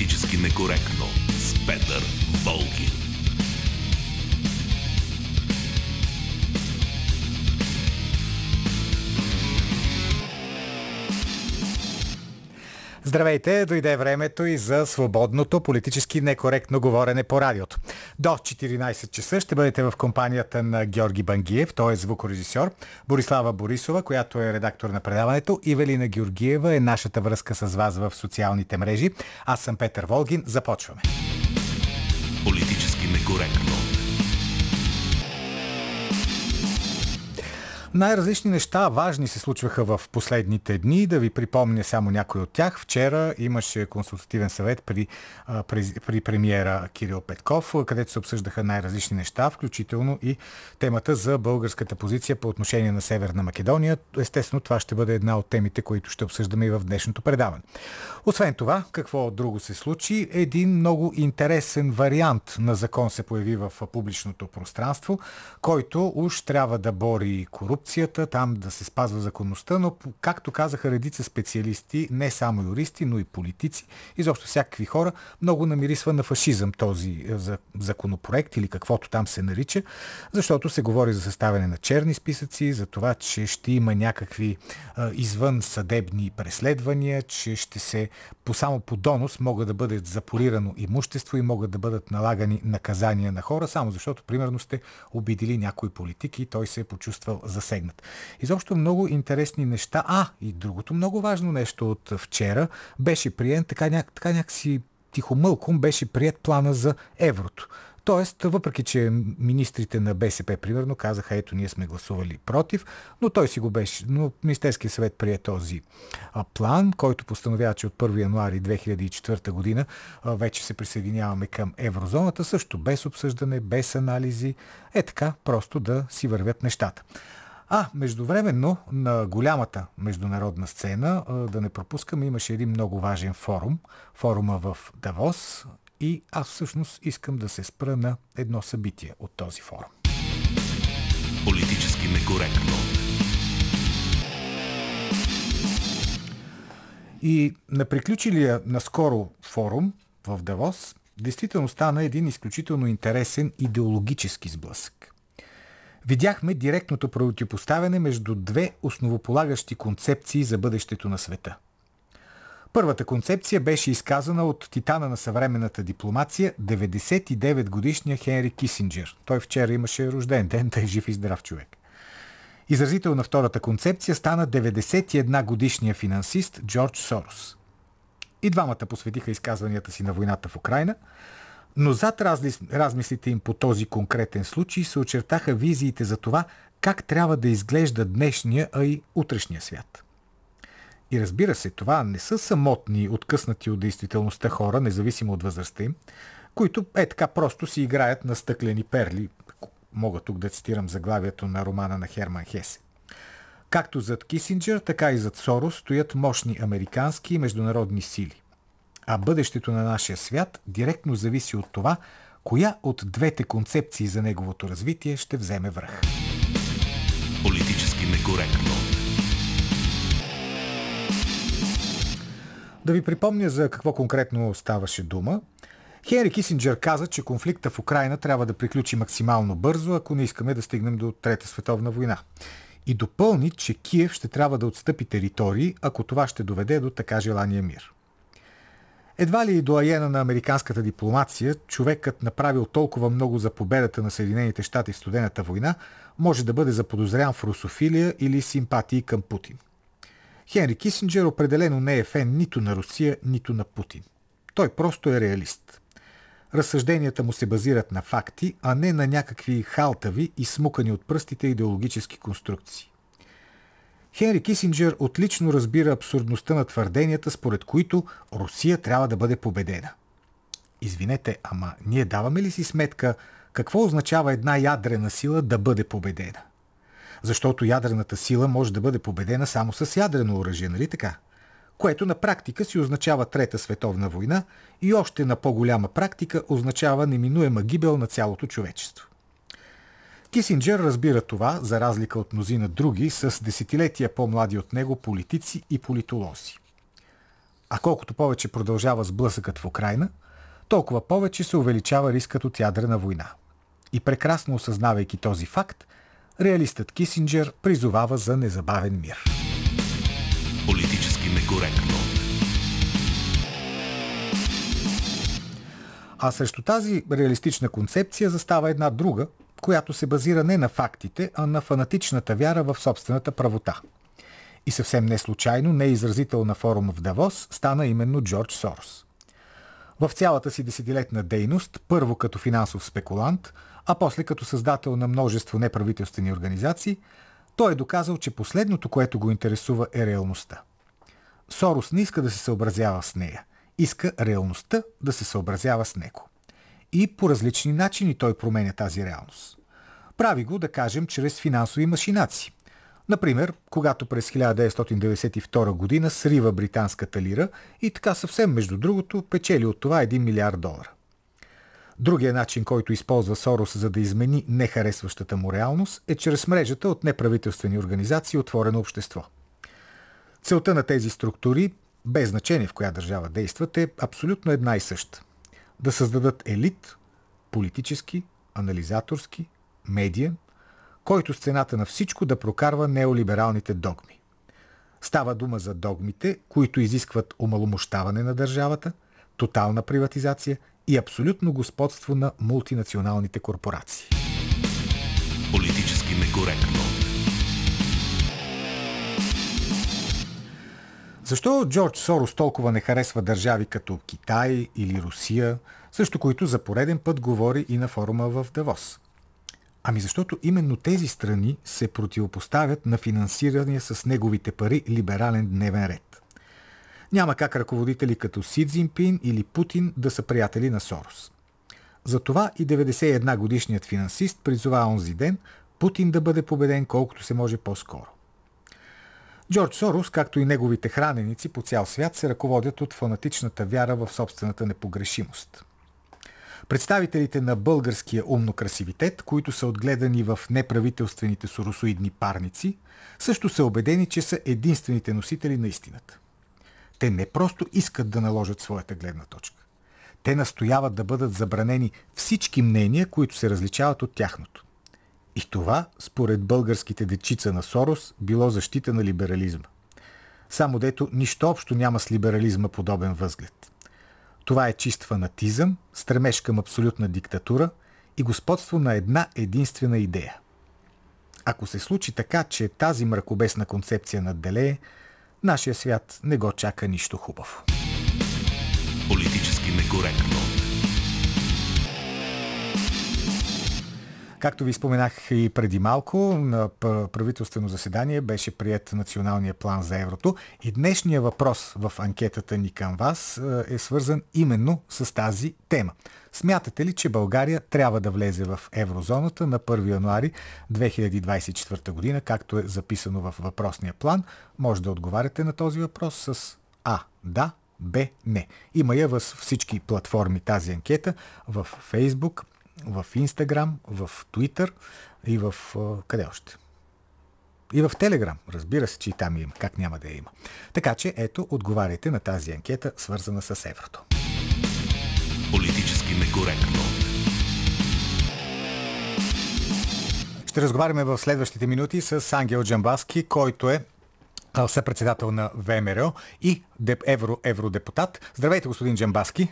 Политически некоректно с Петър Волгин. Здравейте, дойде времето и за свободното политически некоректно говорене по радиото. До 14 часа ще бъдете в компанията на Георги Бангиев, той е звукорежисьор, Борислава Борисова, която е редактор на предаването, и Велина Георгиева е нашата връзка с вас в социалните мрежи. Аз съм Петър Волгин, започваме. Политически некоректно. Най-различни неща важни се случваха в последните дни. Да ви припомня само някой от тях. Вчера имаше консултативен съвет при премиера Кирил Петков, където се обсъждаха най-различни неща, включително и темата за българската позиция по отношение на Северна Македония. Естествено, това ще бъде една от темите, които ще обсъждаме и в днешното предаване. Освен това, какво друго се случи? Един много интересен вариант на закон се появи в публичното пространство, който уж трябва да бори корупция, там да се спазва законността, но както казаха редица специалисти, не само юристи, но и политици, изобщо всякакви хора, много намирисва на фашизъм този законопроект или каквото там се нарича, защото се говори за съставяне на черни списъци, за това, че ще има някакви извънсъдебни преследвания, че ще се само по донос могат да бъдат запорирано имущество и могат да бъдат налагани наказания на хора, само защото примерно сте обидили някой политик и той се е почувствал за засегнат. Изобщо много интересни неща. И другото много важно нещо от вчера беше приет, така някакси тихомълком беше приет плана за еврото. Тоест, въпреки че министрите на БСП, примерно, казаха, ето ние сме гласували против, но той си го беше. Но Министерския съвет прие този план, който постановява, че от 1 януари 2004 година вече се присъединяваме към еврозоната, също без обсъждане, без анализи. Е така, просто да си вървят нещата. Междувременно на голямата международна сцена, да не пропускаме, имаше един много важен форум. Форума в Давос. И аз всъщност искам да се спра на едно събитие от този форум. Политически некоректно. И на приключилия наскоро форум в Давос, действително стана един изключително интересен идеологически сблъсък. Видяхме директното противопоставяне между две основополагащи концепции за бъдещето на света. Първата концепция беше изказана от титана на съвременната дипломация, 99-годишния Хенри Кисинджер. Той вчера имаше рожден ден, да е жив и здрав човек. Изразител на втората концепция стана 91-годишния финансист Джордж Сорос. И двамата посветиха изказванията си на войната в Украйна, но зад размислите им по този конкретен случай се очертаха визиите за това как трябва да изглежда днешния, а и утрешния свят. И разбира се, това не са самотни, откъснати от действителността хора, независимо от възрастта им, които така просто си играят на стъклени перли. Мога тук да цитирам заглавието на романа на Герман Хесе. Както зад Кисинджер, така и зад Сорос стоят мощни американски и международни сили. А бъдещето на нашия свят директно зависи от това, коя от двете концепции за неговото развитие ще вземе връх. Политически некоректно. Да ви припомня за какво конкретно ставаше дума. Хенри Кисинджер каза, че конфликта в Украйна трябва да приключи максимално бързо, ако не искаме да стигнем до Трета световна война. И допълни, че Киев ще трябва да отстъпи територии, ако това ще доведе до така желания мир. Едва ли и доайена на американската дипломация, човекът направил толкова много за победата на Съединените щати в Студената война, може да бъде заподозрян в русофилия или симпатии към Путин. Хенри Кисинджер определено не е фен нито на Русия, нито на Путин. Той просто е реалист. Разсъжденията му се базират на факти, а не на някакви халтави и смукани от пръстите идеологически конструкции. Хенри Кисинджер отлично разбира абсурдността на твърденията, според които Русия трябва да бъде победена. Извинете, ама ние даваме ли си сметка какво означава една ядрена сила да бъде победена? Защото ядрената сила може да бъде победена само с ядрено оръжие, нали така? Което на практика си означава Трета световна война и още на по-голяма практика означава неминуема гибел на цялото човечество. Кисинджер разбира това, за разлика от мнозина други, с десетилетия по-млади от него политици и политолози. А колкото повече продължава сблъсъкът в Украйна, толкова повече се увеличава рискът от ядрена война. И прекрасно осъзнавайки този факт, реалистът Кисинджер призовава за незабавен мир. Политически некоректно. А срещу тази реалистична концепция застава една друга, която се базира не на фактите, а на фанатичната вяра в собствената правота. И съвсем не случайно неизразител на форум в Давос стана именно Джордж Сорос. В цялата си десетилетна дейност, първо като финансов спекулант, а после като създател на множество неправителствени организации, той е доказал, че последното, което го интересува, е реалността. Сорос не иска да се съобразява с нея. Иска реалността да се съобразява с него. И по различни начини той променя тази реалност. Прави го, да кажем, чрез финансови машинации. Например, когато през 1992 година срива британската лира и така съвсем между другото печели от това 1 милиард долара. Другия начин, който използва Сорос, за да измени нехаресващата му реалност, е чрез мрежата от неправителствени организации Отворено общество. Целта на тези структури, без значение в коя държава действат, е абсолютно една и съща. Да създадат елит, политически, анализаторски, медиен, който с цената на всичко да прокарва неолибералните догми. Става дума за догмите, които изискват омаломощаване на държавата, тотална приватизация и абсолютно господство на мултинационалните корпорации. Политически некоректно. Защо Джордж Сорос толкова не харесва държави като Китай или Русия, срещу които за пореден път говори и на форума в Давос? Ами защото именно тези страни се противопоставят на финансирания с неговите пари либерален дневен ред. Няма как ръководители като Си Цзинпин или Путин да са приятели на Сорос. Затова и 91-годишният финансист призова онзи ден Путин да бъде победен колкото се може по-скоро. Джордж Сорос, както и неговите храненици по цял свят, се ръководят от фанатичната вяра в собствената непогрешимост. Представителите на българския умнокрасивитет, които са отгледани в неправителствените соросоидни парници, също са убедени, че са единствените носители на истината. Те не просто искат да наложат своята гледна точка. Те настояват да бъдат забранени всички мнения, които се различават от тяхното. И това, според българските дечица на Сорос, било защита на либерализма. Само дето нищо общо няма с либерализма подобен възглед. Това е чист фанатизъм, стремеж към абсолютна диктатура и господство на една единствена идея. Ако се случи така, че тази мракобесна концепция надделее, нашия свят не го чака нищо хубаво. Политически некоректно. Както ви споменах и преди малко, на правителствено заседание беше приет националния план за еврото и днешния въпрос в анкетата ни към вас е свързан именно с тази тема. Смятате ли, че България трябва да влезе в еврозоната на 1 януари 2024 година, както е записано в въпросния план? Може да отговаряте на този въпрос с А. Да, Б. Не. Има я във всички платформи тази анкета, в Facebook, в Инстаграм, в Твитър и в... къде още? И в Телеграм. Разбира се, че и там има. Как няма да я има? Така че, ето, отговаряйте на тази анкета, свързана с еврото. Политически некоректно. Ще разговаряме в следващите минути с Ангел Джамбазки, който е съпредседател на ВМРО и евродепутат. Здравейте, господин Джамбазки.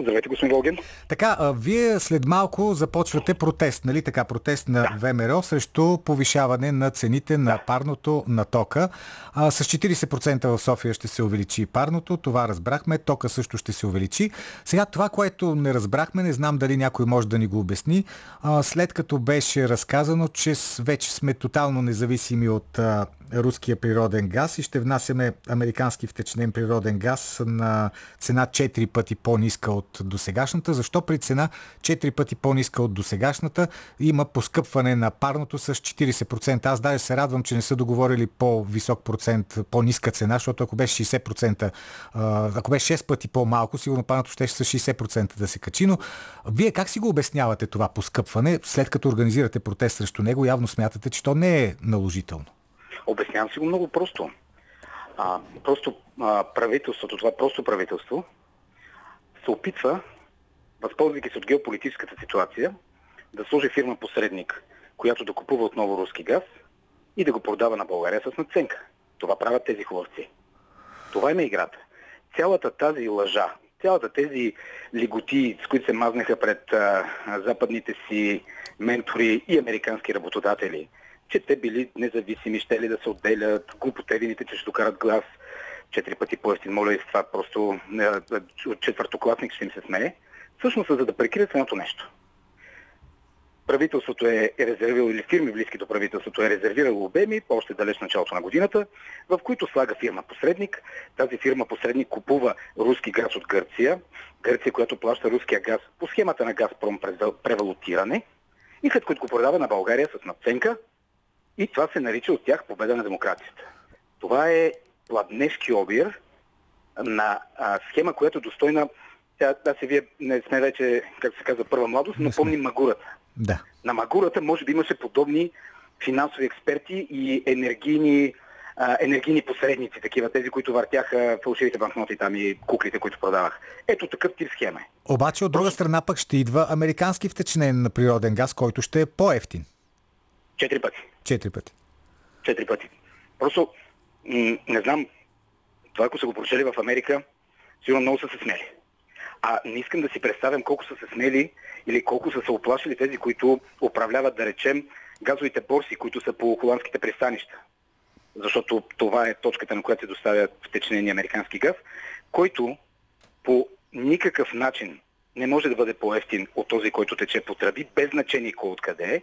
Здравейте, господин Волгин. Така, вие след малко започвате протест, нали така? Протест на ВМРО срещу повишаване на цените на парното, на тока. С 40% в София ще се увеличи парното, това разбрахме, тока също ще се увеличи. Сега това, което не разбрахме, не знам дали някой може да ни го обясни, след като беше разказано, че вече сме тотално независими от руския природен газ и ще внасяме американски втечнен природен газ на цена 4 пъти по-ниска от досегашната. Защо при цена 4 пъти по-ниска от досегашната има поскъпване на парното с 40%? Аз даже се радвам, че не са договорили по-висок процент, по-ниска цена, защото ако беше 60%, ако беше 6 пъти по-малко, сигурно парното ще с 60% да се качи. Но вие как си го обяснявате това поскъпване, след като организирате протест срещу него? Явно смятате, че то не е наложително. Обяснявам си го много просто. правителството, това просто правителство, се опитва, възползвайки се от геополитическата ситуация, да сложи фирма-посредник, която да купува отново руски газ и да го продава на България с надценка. Това правят тези хлопци. Това е играта. Цялата тази лъжа, цялата тези лиготии, с които се мазнаха пред западните си ментори и американски работодатели, че те били независими, щели да се отделят, глупотевините, че ще докарат глас 4 пъти по-евтин, моля и с това, просто четвъртокласник ще им се смее, всъщност за да прикрият едното нещо. Правителството е резервирало, или фирми близки до правителството е резервирало обеми, още далеч началото на годината, в които слага фирма-посредник. Тази фирма-посредник купува руски газ от Гърция, която плаща руския газ по схемата на Газпром превалутиране, и след което го продава на България с надценка, и това се нарича от тях победа на демократията. Това е пладнешки обир на схема, която е достойна. Аз и вие не сме вече, как се казва, първа младост, но помним Магурата. Да. На Магурата може би имаше подобни финансови експерти и енергийни посредници, такива, тези, които въртяха фалшивите банкноти там и куклите, които продавах. Ето такъв тип схема. Обаче от друга страна пък ще идва американски втечнен на природен газ, който ще е по-евтин. 4 пъти. Просто не знам, това ако са го прочели в Америка, сигурно много са се смели. А не искам да си представям колко са се смели или колко са се оплашили тези, които управляват, да речем, газовите борси, които са по холандските пристанища. Защото това е точката, на която се доставят втечнения американски газ, който по никакъв начин не може да бъде по-евтин от този, който тече по тръби, без значение кой откъде е.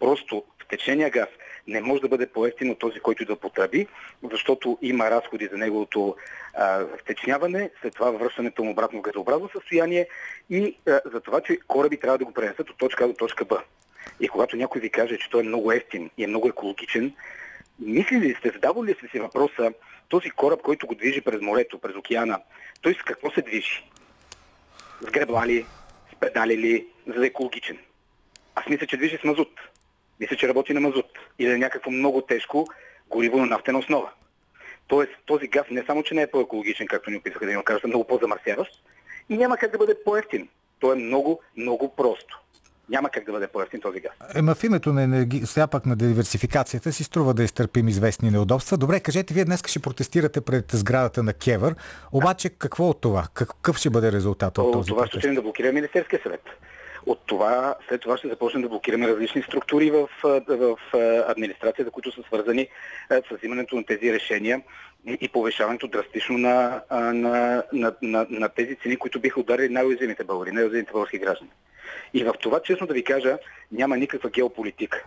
Просто втечнения газ не може да бъде по-евтин от този, който да потраби, защото има разходи за неговото втечняване, след това връщането му обратно в газообразно състояние и за това, че кораби трябва да го пренесат от точка А до точка Б. И когато някой ви каже, че той е много евтин и е много екологичен, мислили ли сте, задавали ли сте си въпроса, този кораб, който го движи през морето, през океана, той с какво се движи? С гребла ли, с педали ли, за да е екологичен? Аз мисля, че движи с мазут. Мисля, че работи на мазут или на някакво много тежко гориво на нафтена основа. Тоест, този газ не само, че не е по-екологичен, както ни описаха да ни окажат, много по-замърсяващ, и няма как да бъде по-евтин. Той е много, много просто. Няма как да бъде по-евтин този газ. Ема в името на сега пак на диверсификацията си струва да изтърпим известни неудобства. Добре, кажете, вие днес ще протестирате пред сградата на КЕВР, обаче какво от това? Какъв ще бъде резултат от този протест? Ще трябва да блокираме Министерския съвет. От това, след това ще започнем да блокираме различни структури в администрацията, които са свързани с взимането на тези решения и повишаването драстично на тези цени, които биха ударили най-уязвимите българи, най-уязвимите български граждани. И в това, честно да ви кажа, няма никаква геополитика.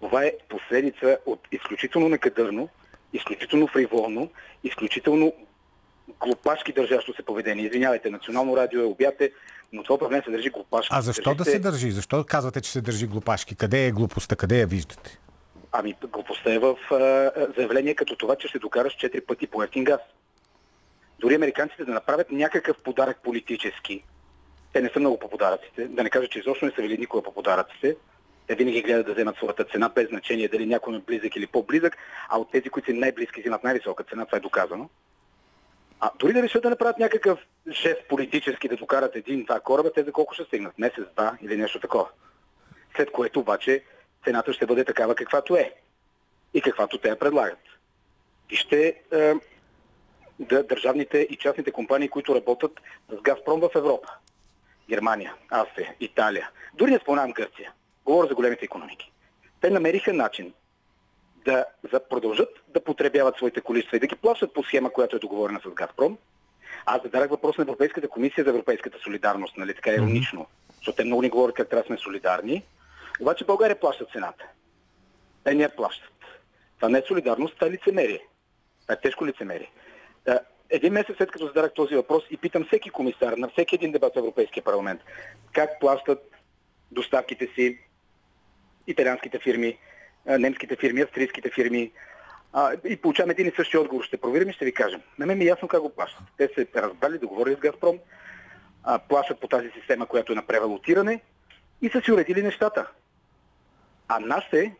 Това е последица от изключително некадърно, изключително фриволно, изключително глупашки държащо се поведение. Извинявайте, Национално радио е, обяте, но това управление се държи глупашки. А защо да се държи? Защо казвате, че се държи глупашки? Къде е глупостта? Къде я виждате? Ами глупостта е в заявление като това, че ще докараш 4 пъти по-евтин газ. Дори американците да направят някакъв подарък политически. Те не са много по подаръците. Да не кажа, че изобщо не са били никога по подаръците. Те винаги гледат да вземат своята цена, без значение дали някой е близък или по-близък, а от тези, които са най-близки, вземат най-висока цена, това е доказано. А дори да решат да направят някакъв жест политически, да докарат 1-2 кораба, те за колко ще стигнат? Месец, 2 или нещо такова. След което обаче цената ще бъде такава, каквато е. И каквато те я предлагат. И ще държавните и частните компании, които работят с Газпром в Европа. Германия, Австрия, Италия. Дори не споменавам Гърция. Говоря за големите икономики. Те намериха начин да продължат да потребяват своите количества и да ги плащат по схема, която е договорена с Газпром. Аз зададах въпрос на Европейската комисия за европейската солидарност, нали, така иронично, защото те много ни говорят как трябва да сме солидарни. Обаче България плаща цената. Те не я плащат. Това не е солидарност, това е лицемерие. Това е тежко лицемерие. Един месец след като зададах този въпрос и питам всеки комисар на всеки един дебат в Европейския парламент как плащат доставките си италианските фирми, немските фирми, австрийските фирми. И получавам един и същи отговор. Ще проверим и ще ви кажем. На мен ми е ясно как го плащат. Те се разбрали, договорили с Газпром, плащат по тази система, която е на превалутиране и са си уредили нещата. А нашите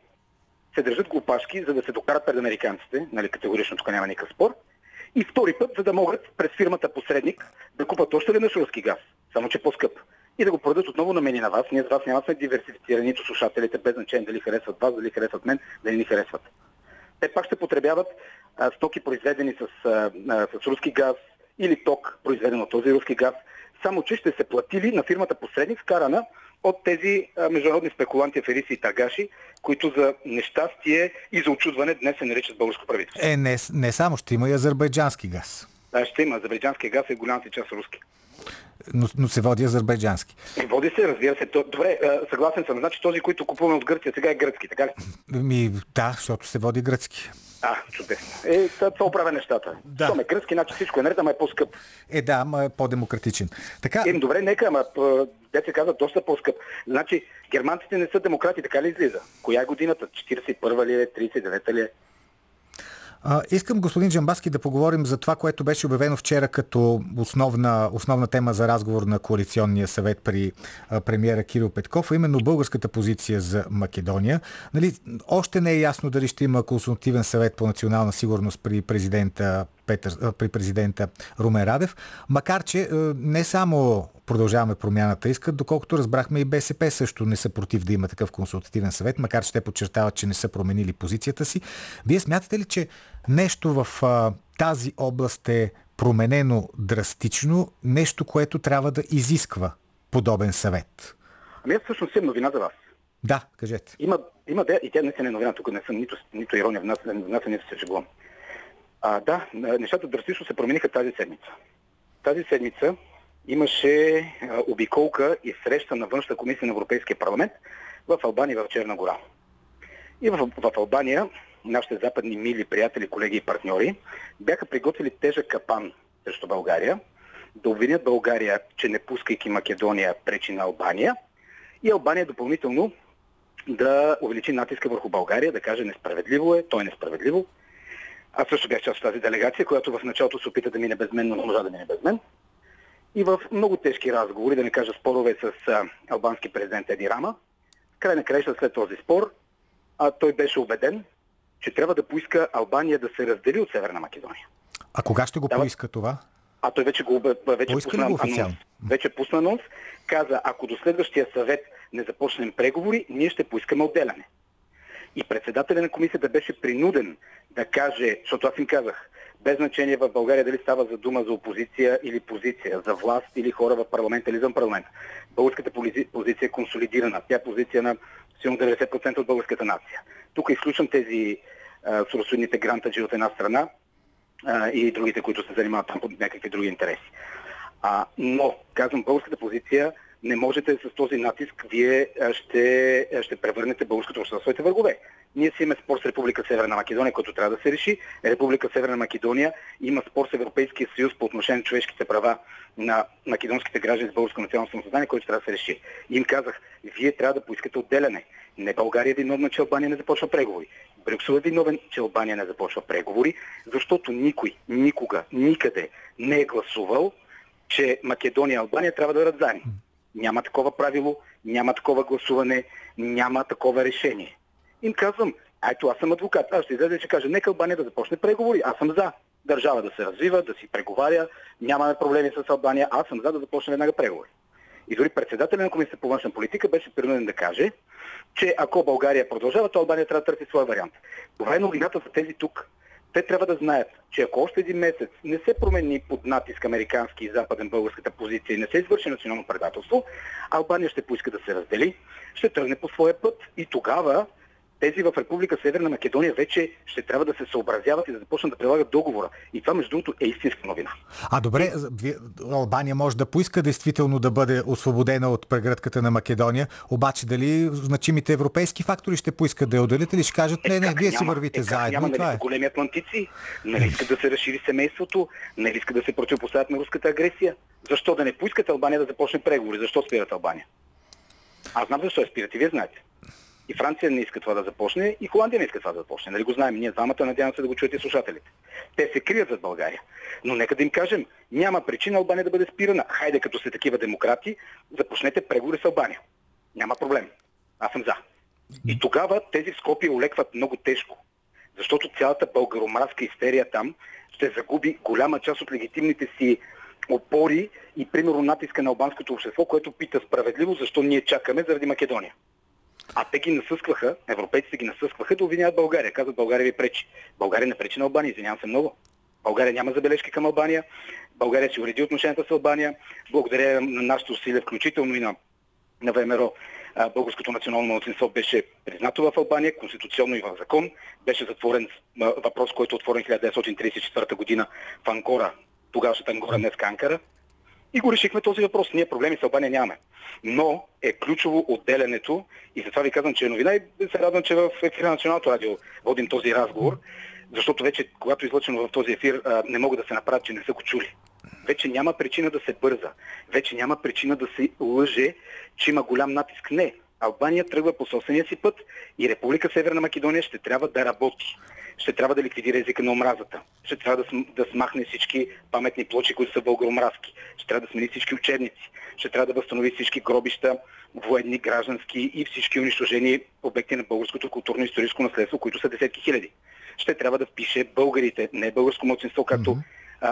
се държат глупашки, за да се докарат пред американците, нали, категорично тук няма никакъв спор, и втори път, за да могат през фирмата посредник да купат още веднъж руски газ, само че по-скъп, и да го продадат отново на мен и на вас. Ние с вас няма сме диверсифицирани, нито слушателите, без значение дали харесват вас, дали харесват мен, дали ни харесват. Те пак ще потребяват стоки, произведени с руски газ или ток, произведен от този руски газ, само че ще се платили на фирмата посредник, вкарана от тези международни спекуланти, аферисти и търгаши, които за нещастие и за очудване днес се наричат българско правителство. Не само, ще има и азербайджански газ. Да, ще има. Азербайджански газ е в голямата част руски. Но се води азербайджански. Води се, разбира се. Добре, съгласен съм. Значи този, който купуваме от Гърция, сега е гръцки, така ли? Да, защото се води гръцки. Чудесно. Това оправя нещата. Да. Щом е гръцки, значи всичко е наред, ама е по-скъп. Да, ама е по-демократичен. Така... Добре, нека, ама де се казва, доста по-скъп. Значи, германците не са демократи, така ли излиза? Коя е годината? 41-а ли е? 39-та ли е? Искам, господин Джамбазки, да поговорим за това, което беше обявено вчера като основна тема за разговор на Коалиционния съвет при премиера Кирил Петков, а именно българската позиция за Македония. Нали, още не е ясно дали ще има консултативен съвет по национална сигурност при президента Румен Радев, макар че не само Продължаваме промяната искат, доколкото разбрахме и БСП също не са против да има такъв консултативен съвет, макар че те подчертават, че не са променили позицията си. Вие смятате ли, че нещо в тази област е променено драстично, нещо, което трябва да изисква подобен съвет? Аз всъщност имам новина за вас. Да, кажете. Има и тя не е новина, тук не съм нито ирония, в нас не се жеглом. Да, нещата драстично се промениха тази седмица. Тази седмица имаше обиколка и среща на външна комисия на Европейския парламент в Албания и в Черна гора. И в Албания нашите западни мили, приятели, колеги и партньори бяха приготвили тежък капан срещу България, да обвинят България, че не пускайки Македония пречи на Албания, и Албания допълнително да увеличи натиска върху България, да каже несправедливо е, то е несправедливо. Аз също бях част от тази делегация, която в началото се опита да мине без мен, но не можа да мине без мен. И в много тежки разговори, да не кажа спорове с албански президент Еди Рама, край на краища след този спор, той беше убеден, че трябва да поиска Албания да се раздели от Северна Македония. А кога ще го поиска това? Той вече го пусна анонс. Каза, ако до следващия съвет не започнем преговори, ние ще поискаме отделяне. И председателя на комисията беше принуден да каже, защото аз им казах, без значение в България дали става за дума за опозиция или позиция, за власт или хора в парламента или извън парламента. Българската позиция е консолидирана. Тя е позиция на силно 90% от българската нация. Тук изключвам тези соросоидните грантаджи от една страна и другите, които се занимават там под някакви други интереси. Но, казвам, българската позиция не можете с този натиск, вие ще превърнете българското общество в своите врагове. Ние си имаме спор с Република Северна Македония, който трябва да се реши. Република Северна Македония има спор с Европейския съюз по отношение на човешките права на македонските граждани с българско национално самосъзнание, който трябва да се реши. Им казах, вие трябва да поискате отделяне. Не България е виновна, че Албания не започва преговори. Брюксел е виновен, че Албания не започва преговори, защото никой, никога, никъде не е гласувал, че Македония и Албания трябва да раздани. Няма такова правило, няма такова гласуване, няма такова решение. Им казвам, аз съм адвокат. Аз ще излезе, че кажа, нека Албания да започне преговори. Аз съм за държава да се развива, да си преговаря, нямаме проблеми с Албания. Аз съм за да започне веднага преговори. И дори председателя на комисията по външна политика беше принуден да каже, че ако България продължава, то Албания трябва да търси своя вариант. Това е новината за тези тук. Те трябва да знаят, че ако още един месец не се промени под натиск американски и западен българската позиция и не се извърши национално предателство, Албания ще поиска да се раздели, ще тръгне по своя път и тогава тези в Република Северна Македония вече ще трябва да се съобразяват и да започнат да прилагат договора. И това, между другото, е истинска новина. Добре, Албания може да поиска действително да бъде освободена от прегръдката на Македония, обаче дали значимите европейски фактори ще поискат да я отделят или ще кажат, не, вие си вървите заедно. Няма, нали, големи атлантици, нали искат да се разшири семейството, нали искат да се противопоставят на руската агресия. Защо да не поискат Албания да започне преговори? Защо спират Албания? Аз знам защо я спират и вие знаете. И Франция не иска това да започне, и Холандия не иска това да започне. Нали го знаем, ние двамата, надявам се да го чуете слушателите. Те се крият зад България. Но нека да им кажем, няма причина Албания да бъде спирана. Хайде, като сте такива демократи, започнете преговори с Албания. Няма проблем. Аз съм за. И тогава тези в Скопие олекват много тежко. защото цялата българомразка истерия там ще загуби голяма част от легитимните си опори и примерно натиска на албанското общество, което пита справедливо защо ние чакаме заради Македония. А те ги насъскваха, европейците ги насъскваха да обвиняват България. Казват, България ви пречи. България не пречи на Албания, извинявам се много. България няма забележки към Албания. България си уреди отношенията с Албания. Благодаря на нашите усилия, включително и на ВМРО. Българското национално малцинство беше признато в Албания, конституционно и в закон. Беше затворен въпрос, който е отворен 1934 година в Анкора, тогавашната Ангора, днес Анкара. И го решихме този въпрос. Ние проблеми с Албания нямаме. Но е ключово отделянето, и затова ви казвам, че е новина и се радвам, че в ефира на Националното радио водим този разговор, защото вече, когато излъчвам в този ефир, не мога да се направят, че не са го чули. Вече няма причина да се бърза. Вече няма причина да се лъже, че има голям натиск. Не. Албания тръгва по собствения си път и Република Северна Македония ще трябва да работи. Ще трябва да ликвидира езика на омразата. Ще трябва да смахне всички паметни плочи, които са българомразки. Ще трябва да смени всички учебници. Ще трябва да възстанови всички гробища, военни, граждански и всички унищожени обекти на българското културно-историческо наследство, които са десетки хиляди. Ще трябва да впише българите, не българско малцинство, както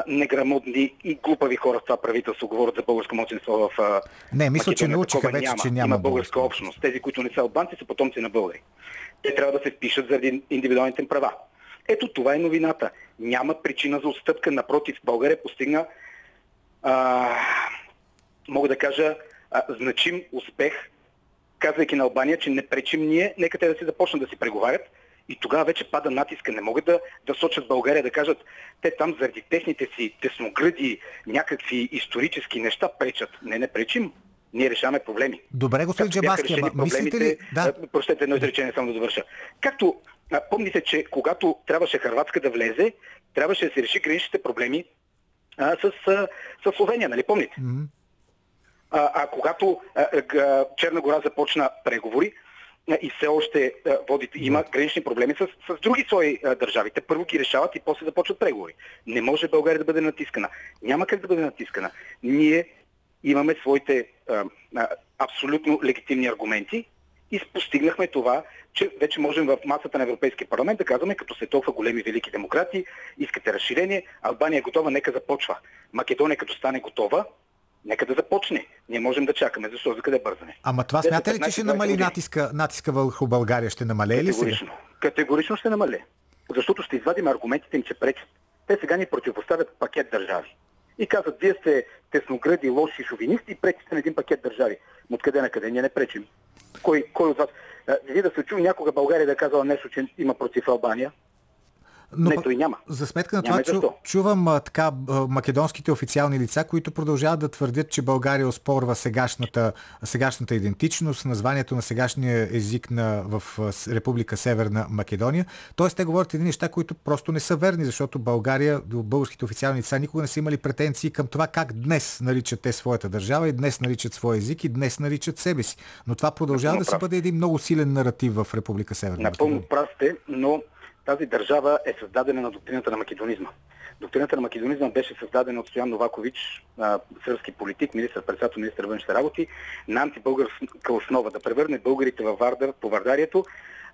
неграмотни и глупави хора в това правителство говорят за българско малцинство в Не, мисля, че научиха вече, че няма. Има българска общност. Тези, които не са албанци, са потомци на българи. Те трябва да се впишат заради индивидуалните права. Ето това е новината. Няма причина за отстъпка. Напротив, България постигна, мога да кажа, значим успех, казвайки на Албания, че не пречим ние, нека те да се започнат да си преговарят. И тогава вече пада натиска. Не могат да сочат България, да кажат, те там заради техните си тесногради, някакви исторически неща пречат. Не пречим. Ние решаваме проблеми. Добре, господин Джамбазки, мислите ли? Да. Прощете, едно изречение само да довърша. Както помните, че когато трябваше Хърватска да влезе, трябваше да се реши граничните проблеми с Словения, нали помните? Mm-hmm. А когато Черна гора започна преговори, и все още има гранични проблеми с други свои държави. Те първо ги решават и после започват преговори. Не може България да бъде натискана. Няма как да бъде натискана. Ние имаме своите абсолютно легитимни аргументи и постигнахме това, че вече можем в масата на Европейския парламент да казваме, като сте толкова големи велики демократи, искате разширение, Албания е готова, нека започва. Македония като стане готова, нека да започне. Не можем да чакаме, защо за къде бързане. Ама това смятате ли, че ще намали натиска върху България? Ще намалее ли сега? Категорично ще намалее. Защото ще извадим аргументите им, че пречат. Те сега ни противопоставят пакет държави. И казват, вие сте тесногради, лоши, шовинисти и пречите на един пакет държави. Но откъде на къде? Ние не пречим. Кой от вас? Вие да се чу някога България да е казала нещо, че има против Албания? Но не, той няма. За сметка на това чувам така македонските официални лица, които продължават да твърдят, че България оспорва сегашната идентичност, названието на сегашния език в Република Северна Македония. Тоест те говорят едни неща, които просто не са верни, защото България, българските официални лица никога не са имали претенции към това как днес наричат те своята държава и днес наричат своя език и днес наричат себе си. Но това продължава да се бъде един много силен наратив в Република Северна Македония. Напълно прав сте, но тази държава е създадена на доктрината на македонизма. Доктрината на македонизма беше създадена от Стоян Новакович, сръбски политик, министър-председател, министър външните работи, на антибългарска основа, да превърне българите във Вардар, по Вардарието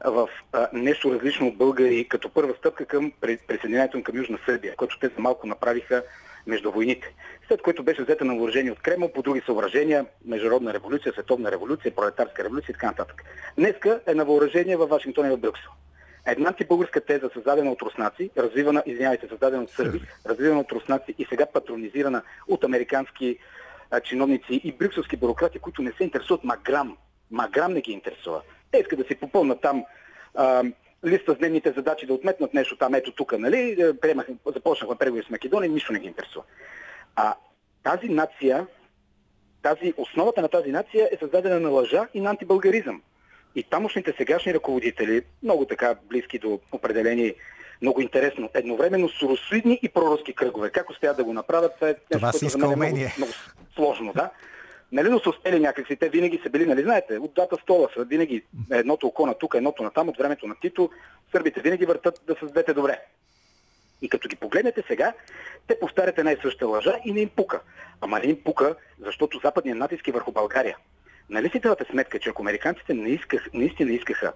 в нещо различно от българи, като първа стъпка към присъединението към Южна Сърбия, което те за малко направиха между войните. След което беше взета на въоръжение от Кремъл по други съображения, международна революция, световна революция, пролетарска революция и така нататък. Днеска е на въоръжение във Вашингтон и в Брюксел. Една антибългарска теза, създадена от руснаци, създадена от сърби, развивана от руснаци и сега патронизирана от американски чиновници и брюкселски бюрократи, които не се интересуват маграм. Маграм не ги интересува. Те искат да си попълнат там листа с дневните задачи, да отметнат нещо там, ето тук, нали? Започнахме преговори с Македония, нищо не ги интересува. А тази нация, основата на тази нация е създадена на лъжа и на антибългаризъм. И тамошните сегашни ръководители, много така близки до определени, много интересно, едновременно соросоидни и проруски кръгове. Как успеят да го направят, това е нещо, което за мен е много сложно, да? Нали, но са успели някакси, те винаги са били, нали знаете, от двата стола са винаги едното око на тук, едното на там, от времето на Тито, сърбите винаги въртат да създадете добре. И като ги погледнете сега, те повтарят една и съща лъжа и не им пука. Ама не им пука, защото западният натиск е върху България. Нали си давате сметка, че ако американците наистина искаха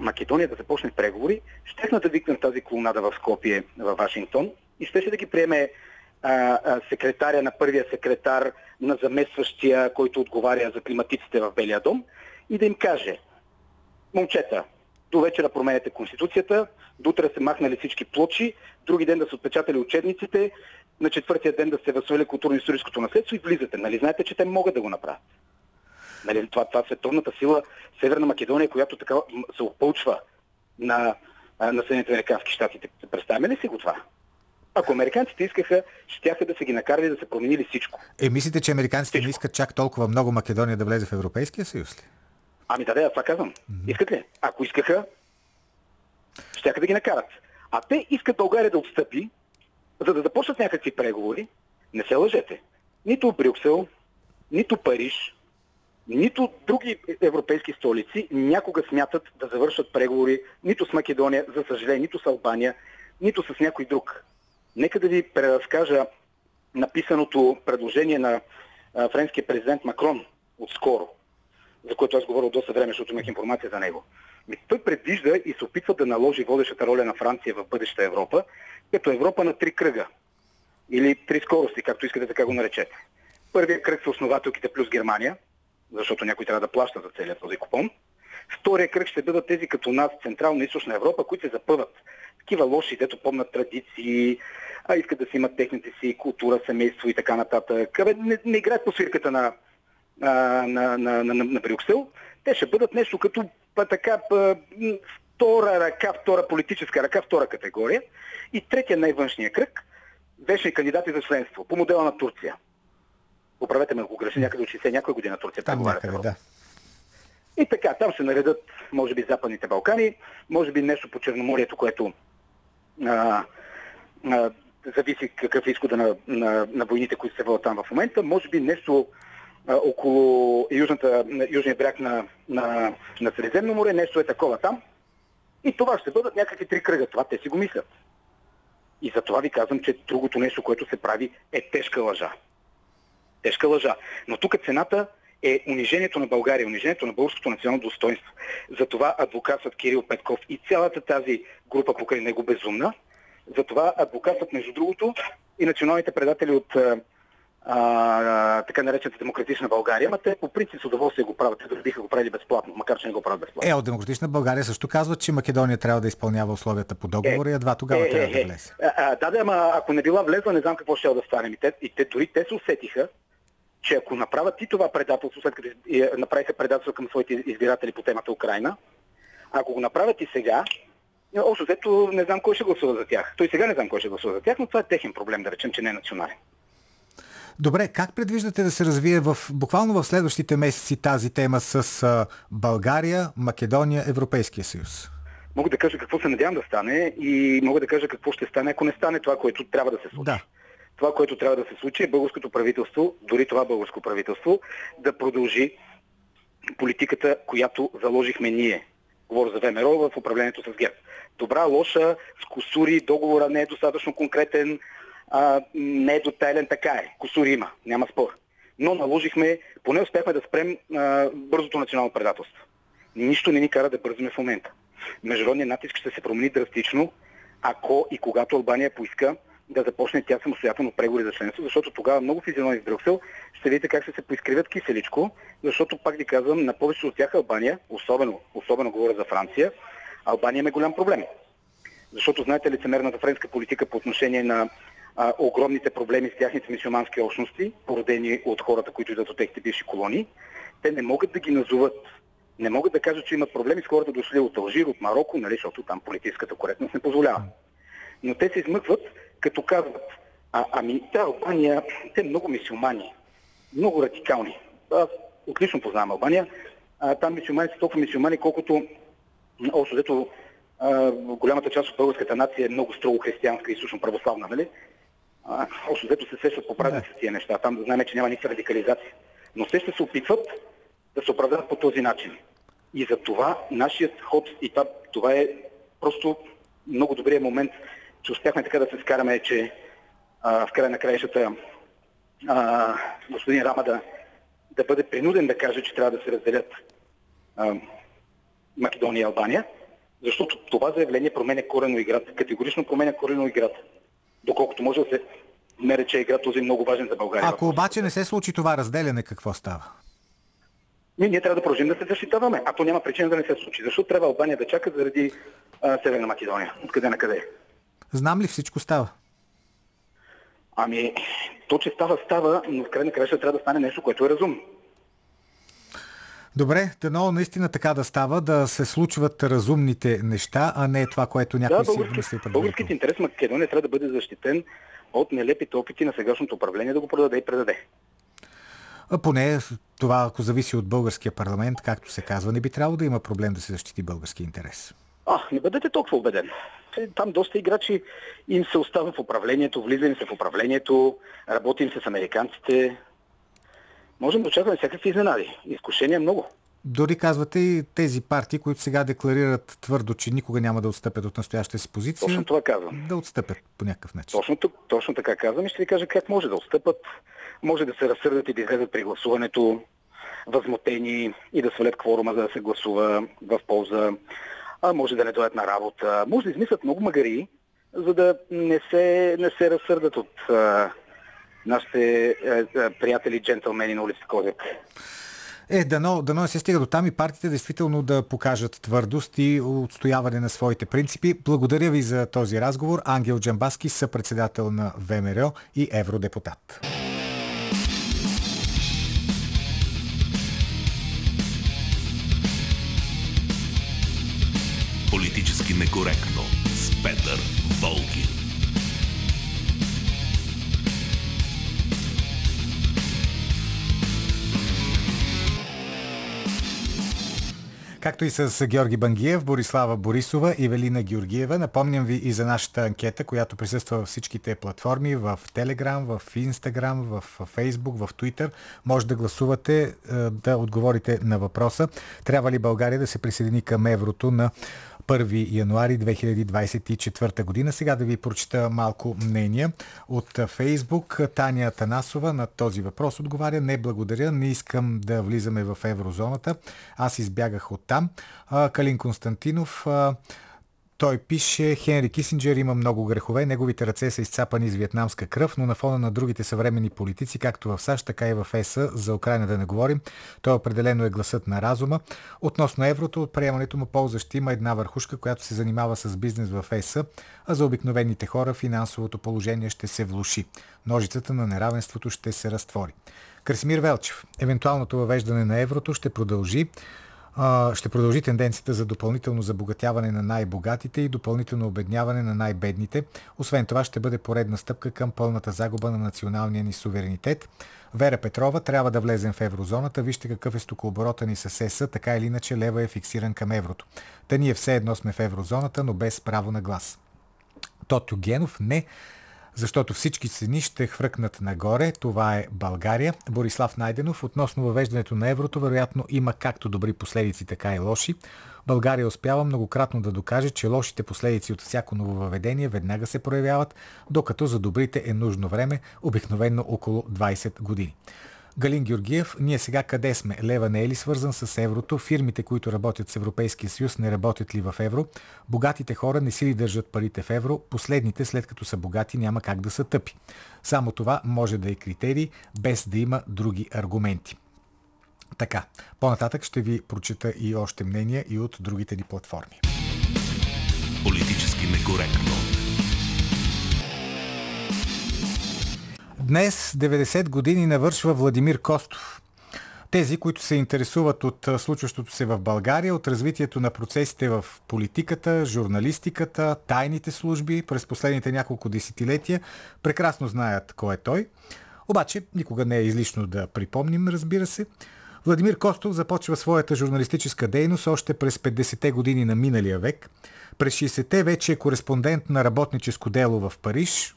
Македония да започне преговори, щехна да викнем тази колонада в Скопие, в Вашингтон, и щеше да ги приеме секретаря на първия секретар на заместващия, който отговаря за климатиците в Белия дом, и да им каже: момчета, до вечера променете конституцията, до утре се махнали всички плочи, други ден да се отпечатали учебниците, на четвъртия ден да се възстанови културно-историческото наследство и влизате. Нали знаете, че те могат да го направят? Нали, това световната сила Северна Македония, която така се опълчва на Съединените американски щати. Представяме ли си го това? Ако американците искаха, щяха да са ги накарали да са променили всичко. Мислите, че американците не искат чак толкова много Македония да влезе в Европейския съюз ли? Да, това казвам. Искат ли? Ако искаха, щяха да ги накарат. А те искат България да отстъпи, за да започнат някакви преговори. Не се лъжете. Нито Брюксел, нито Париж, нито други европейски столици някога смятат да завършат преговори нито с Македония, за съжаление, нито с Албания, нито с някой друг. Нека да ви преразкажа написаното предложение на френския президент Макрон отскоро, за което аз говорил доста време, защото имах информация за него. Той предвижда и се опитва да наложи водещата роля на Франция в бъдеща Европа, като Европа на три кръга. Или три скорости, както искате така го наречете. Първият кръг са основателките плюс Германия, защото някой трябва да плаща за целият този купон. Втория кръг ще бъдат тези като нас, Централна и Източна Европа, които се запъват. Такива лоши, дето помнат традиции, искат да си имат техните си култура, семейство и така нататък. Не играят по свирката на Брюксел. Те ще бъдат нещо като втора политическа ръка, втора категория. И третия, най-външния кръг, вечни кандидати за членство, по модела на Турция. Поправете ме, ако греша, някъде от 60 някоя година Турция преговаря. Да. И така, там се наредат, може би, Западните Балкани, може би нещо по Черноморието, което зависи какъв е изхода на войните, които се водят там в момента, може би нещо около южния бряг на Средиземно море, нещо е такова там. И това ще бъдат някакви три кръга. Това те си го мислят. И за това ви казвам, че другото нещо, което се прави, е тежка лъжа. Тежка лъжа. Но тук цената е унижението на България, унижението на българското национално достоинство. Затова адвокатът Кирил Петков и цялата тази група покрай него безумна. Затова адвокатът, между другото, и националните предатели от така наречената демократична България, ама те по принцип с удоволствие го правят, те биха го правили безплатно, макар че не го правят безплатно. От демократична България също казват, че Македония трябва да изпълнява условията по договора и едва тогава трябва да влезе. Ама ако не била влезла, не знам какво ще да стане. Дори те се усетиха, че ако направят и това предателство, след като направиха предателство към своите избиратели по темата Украйна, ако го направят и сега, общо взето не знам кой ще гласува за тях. Той сега не знам кой ще гласува за тях, но това е техен проблем, да речем, че не е национален. Добре, как предвиждате да се развие буквално в следващите месеци тази тема с България, Македония, Европейския съюз? Мога да кажа какво се надявам да стане и мога да кажа какво ще стане, ако не стане това, което трябва да се случи. Да. Това, което трябва да се случи, е българското правителство, дори това българско правителство, да продължи политиката, която заложихме ние. Говоря за ВМРО в управлението с ГЕРБ. Добра, лоша, с кусури, договора не е достатъчно конкретен, не е детайлен, така е. Кусури има, няма спор. Но поне успяхме да спрем бързото национално предателство. Нищо не ни кара да бързаме в момента. Международният натиск ще се промени драстично, ако и когато Албания поиска да започне тя самостоятелно преговори за членство, защото тогава много физиономи в Брюксел ще видите как ще се поискривят киселичко, защото, пак ви казвам, на повечето от тях Албания, особено говоря за Франция, Албания е голям проблем. Защото, знаете, лицемерната френска политика по отношение на огромните проблеми с тяхните мюсюлмански общности, породени от хората, които идват от техните бивши колонии, те не могат да ги назоват. Не могат да кажат, че имат проблеми с хората дошли от Алжир, от Мароко, защото там политическата коректност не позволява. Но те се измъкват, като казват: Албания, те много мюсюлмани, много радикални. Аз отлично познавам Албания. Там мюсюлмани са толкова мюсюлмани, колкото общо взето голямата част от българската нация е много строго християнска и източно православна, нали? Общо взето се сещат по празници с тия неща. Там да знаем, че няма никаква радикализация. Но те ще се опитват да се оправдават по този начин. И за това нашият ход, и това е просто много добрият момент, че успяхме така да се скараме, че в края на краищата господин Рама да бъде принуден да каже, че трябва да се разделят Македония и Албания, защото това заявление променя коренно играта. Категорично променя коренно играта. Доколкото може да се нарече игра този много важен за България. Ако обаче не се случи това разделяне, какво става? Ние трябва да продължим да се защитаваме, а то няма причина да не се случи. Защо трябва Албания да чака заради Северна Македония? Откъде на къде? Знам ли всичко става? Ами, то, че става, но в крайна края ще трябва да стане нещо, което е разумно. Добре, тъно наистина така да става, да се случват разумните неща, а не това, което някой си мисли. Българският интерес в Македония трябва да бъде защитен от нелепите опити на сегашното управление да го продаде и предаде. А поне това, ако зависи от българския парламент, както се казва, не би трябвало да има проблем да се защити българския интерес. Не бъдете толкова убеден. Там доста играчи им се остава в управлението, влиза им се в управлението, работим се с американците. Можем да очакваме всякакви изненади. Изкушения много. Дори казвате и тези партии, които сега декларират твърдо, че никога няма да отстъпят от настоящата си позиция. Точно това казвам. Да отстъпят по някакъв начин. Точно така казвам и ще ви кажа как може да отстъпат. Може да се разсърдят и да излезат при гласуването, възмутени и да свалят кворума, за да се гласува в полза. А може да не дойдат на работа. Може да измислят много магари, за да не се разсърдат от нашите приятели джентълмени на улица Козяк. Дано се стига до там и партиите действително да покажат твърдост и отстояване на своите принципи. Благодаря ви за този разговор. Ангел Джамбазки, съпредседател на ВМРО и евродепутат. Политически некоректно с Петър Волгин. Както и с Георги Бангиев, Борислава Борисова и Велина Георгиева. Напомням ви и за нашата анкета, която присъства във всичките платформи, в Телеграм, в Инстаграм, в Фейсбук, в Твитър. Може да гласувате, да отговорите на въпроса. Трябва ли България да се присъедини към еврото на 1 януари 2024 година. Сега да ви прочита малко мнения от Фейсбук. Таня Танасова на този въпрос отговаря: не, благодаря, не искам да влизаме в еврозоната. Аз избягах оттам. Калин Константинов, той пише: Хенри Кисинджер има много грехове, неговите ръце са изцапани с виетнамска кръв, но на фона на другите съвременни политици, както в САЩ, така и в ЕС, за Украйна да не говорим, той определено е гласът на разума. Относно еврото, от приемането му ползащи има една върхушка, която се занимава с бизнес в ЕС, а за обикновените хора финансовото положение ще се влоши. Ножицата на неравенството ще се разтвори. Красимир Велчев: евентуалното въвеждане на еврото ще продължи тенденцията за допълнително забогатяване на най-богатите и допълнително обедняване на най-бедните. Освен това ще бъде поредна стъпка към пълната загуба на националния ни суверенитет. Вера Петрова: трябва да влезем в еврозоната. Вижте какъв е стокооборота ни с ЕС, така или иначе лева е фиксиран към еврото. Та ние все едно сме в еврозоната, но без право на глас. Тотю Генов: не, защото всички цени ще хвръкнат нагоре. Това е България. Борислав Найденов: относно въвеждането на еврото, вероятно има както добри последици, така и лоши. България успява многократно да докаже, че лошите последици от всяко нововъведение веднага се проявяват, докато за добрите е нужно време, обикновено около 20 години. Галин Георгиев: ние сега къде сме? Лева не е ли свързан с еврото? Фирмите, които работят с Европейския съюз, не работят ли в евро? Богатите хора не си ли държат парите в евро? Последните, след като са богати, няма как да са тъпи. Само това може да е критерий, без да има други аргументи. Така, по-нататък ще ви прочита и още мнения и от другите ни платформи. Политически некоректно. Днес 90 години навършва Владимир Костов. Тези, които се интересуват от случващото се в България, от развитието на процесите в политиката, журналистиката, тайните служби през последните няколко десетилетия, прекрасно знаят кой е той. Обаче никога не е излишно да припомним, разбира се. Владимир Костов започва своята журналистическа дейност още през 50-те години на миналия век. През 60-те вече е кореспондент на работническо дело в Париж.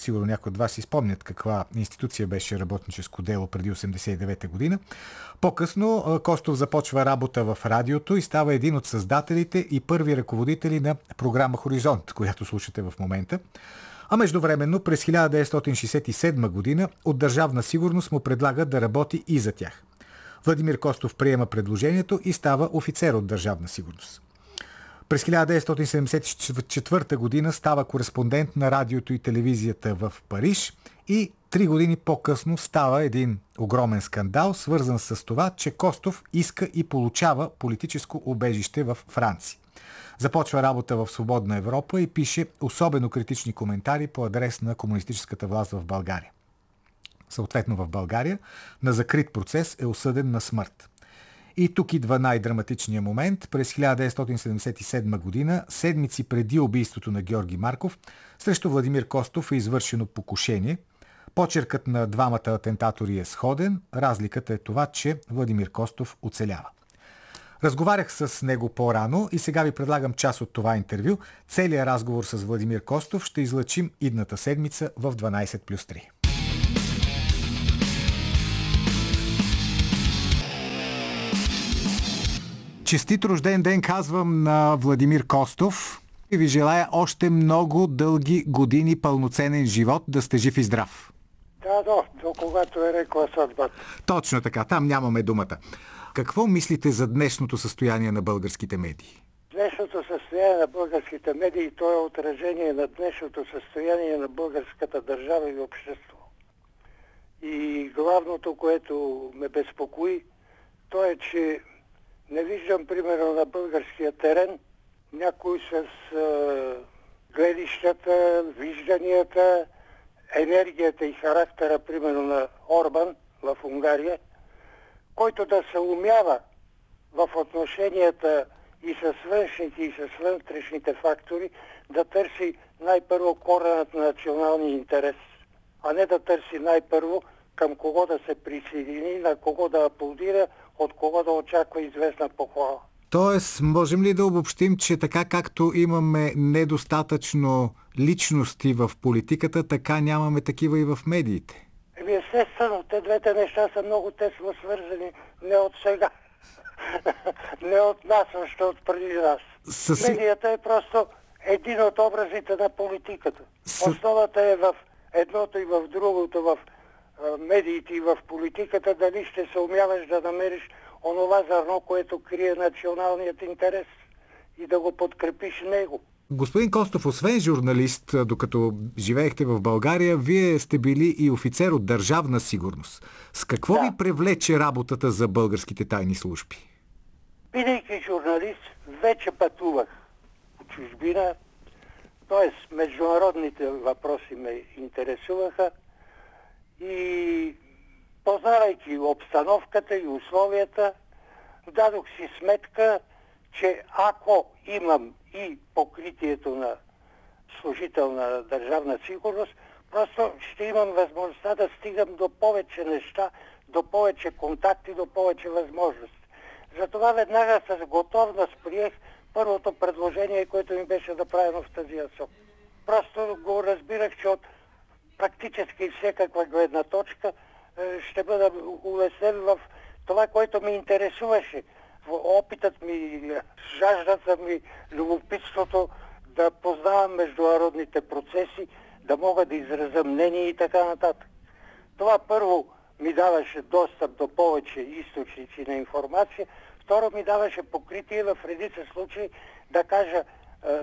Сигурно някои от вас си спомнят каква институция беше работническо дело преди 89-та година. По-късно Костов започва работа в радиото и става един от създателите и първи ръководители на програма Хоризонт, която слушате в момента. А междувременно през 1967 година от Държавна сигурност му предлагат да работи и за тях. Владимир Костов приема предложението и става офицер от Държавна сигурност. През 1974 година става кореспондент на радиото и телевизията в Париж и 3 години по-късно става един огромен скандал, свързан с това, че Костов иска и получава политическо убежище в Франция. Започва работа в Свободна Европа и пише особено критични коментари по адрес на комунистическата власт в България. Съответно в България на закрит процес е осъден на смърт. И тук идва най-драматичният момент. През 1977 година, седмици преди убийството на Георги Марков, срещу Владимир Костов е извършено покушение. Почеркът на двамата атентатори е сходен. Разликата е това, че Владимир Костов оцелява. Разговарях с него по-рано и сега ви предлагам част от това интервю. Целият разговор с Владимир Костов ще излъчим идната седмица в 12+3. Честит рожден ден казвам на Владимир Костов и ви желая още много дълги години пълноценен живот, да сте жив и здрав. Да, до когато е рекла съдбата. Точно така, там нямаме думата. Какво мислите за днешното състояние на българските медии? Днешното състояние на българските медии, то е отражение на днешното състояние на българската държава и общество. И главното, което ме безпокои, то е, че не виждам, примерно, на българския терен някой с гледищата, вижданията, енергията и характера, примерно, на Орбан в Унгария, който да се умява в отношенията и с външните, и с вътрешните фактори, да търси най-първо коренът на националния интерес, а не да търси най-първо към кого да се присъедини, на кого да аплодира, от кого да очаква известна похвала. Тоест, можем ли да обобщим, че така както имаме недостатъчно личности в политиката, така нямаме такива и в медиите? Естествено, те двете неща са много тесно свързани, не от сега, не от нас, още от преди нас. Медията е просто един от образите на политиката. Основата е в едното и в другото, в медиите и в политиката, дали ще се умяваш да намериш онова зърно, което крие националният интерес и да го подкрепиш него. Господин Костов, освен журналист, докато живеехте в България, вие сте били и офицер от Държавна сигурност. С какво ви привлече работата за българските тайни служби? Бидейки журналист, вече пътувах в чужбина, т.е. международните въпроси ме интересуваха и познавайки обстановката и условията, дадох си сметка, че ако имам и покритието на служител на Държавна сигурност, просто ще имам възможността да стигам до повече неща, до повече контакти, до повече възможности. Затова веднага с готовност приех първото предложение, което ми беше направено в тази асока. Просто го разбирах, че от практически всякаква гледна точка ще бъда улеснен в това, което ме интересуваше. Опитът ми, жаждата ми, любопитството да познавам международните процеси, да мога да изразя мнение и така нататък. Това първо ми даваше достъп до повече източници на информация, второ ми даваше покритие в редица случаи да кажа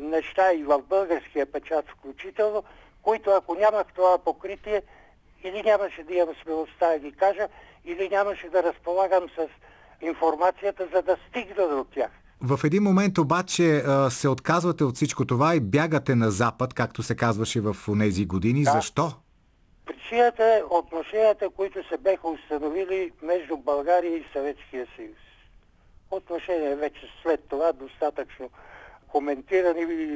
неща и в българския печат включително, които ако нямах това покритие, или нямаше да имам смелостта да ги кажа, или нямаше да разполагам с информацията, за да стигна до тях. В един момент обаче се отказвате от всичко това и бягате на Запад, както се казваше в тези години. Да. Защо? Причината е отношенията, които се беха установили между България и Съветския съюз. Отношения вече след това достатъчно коментирани,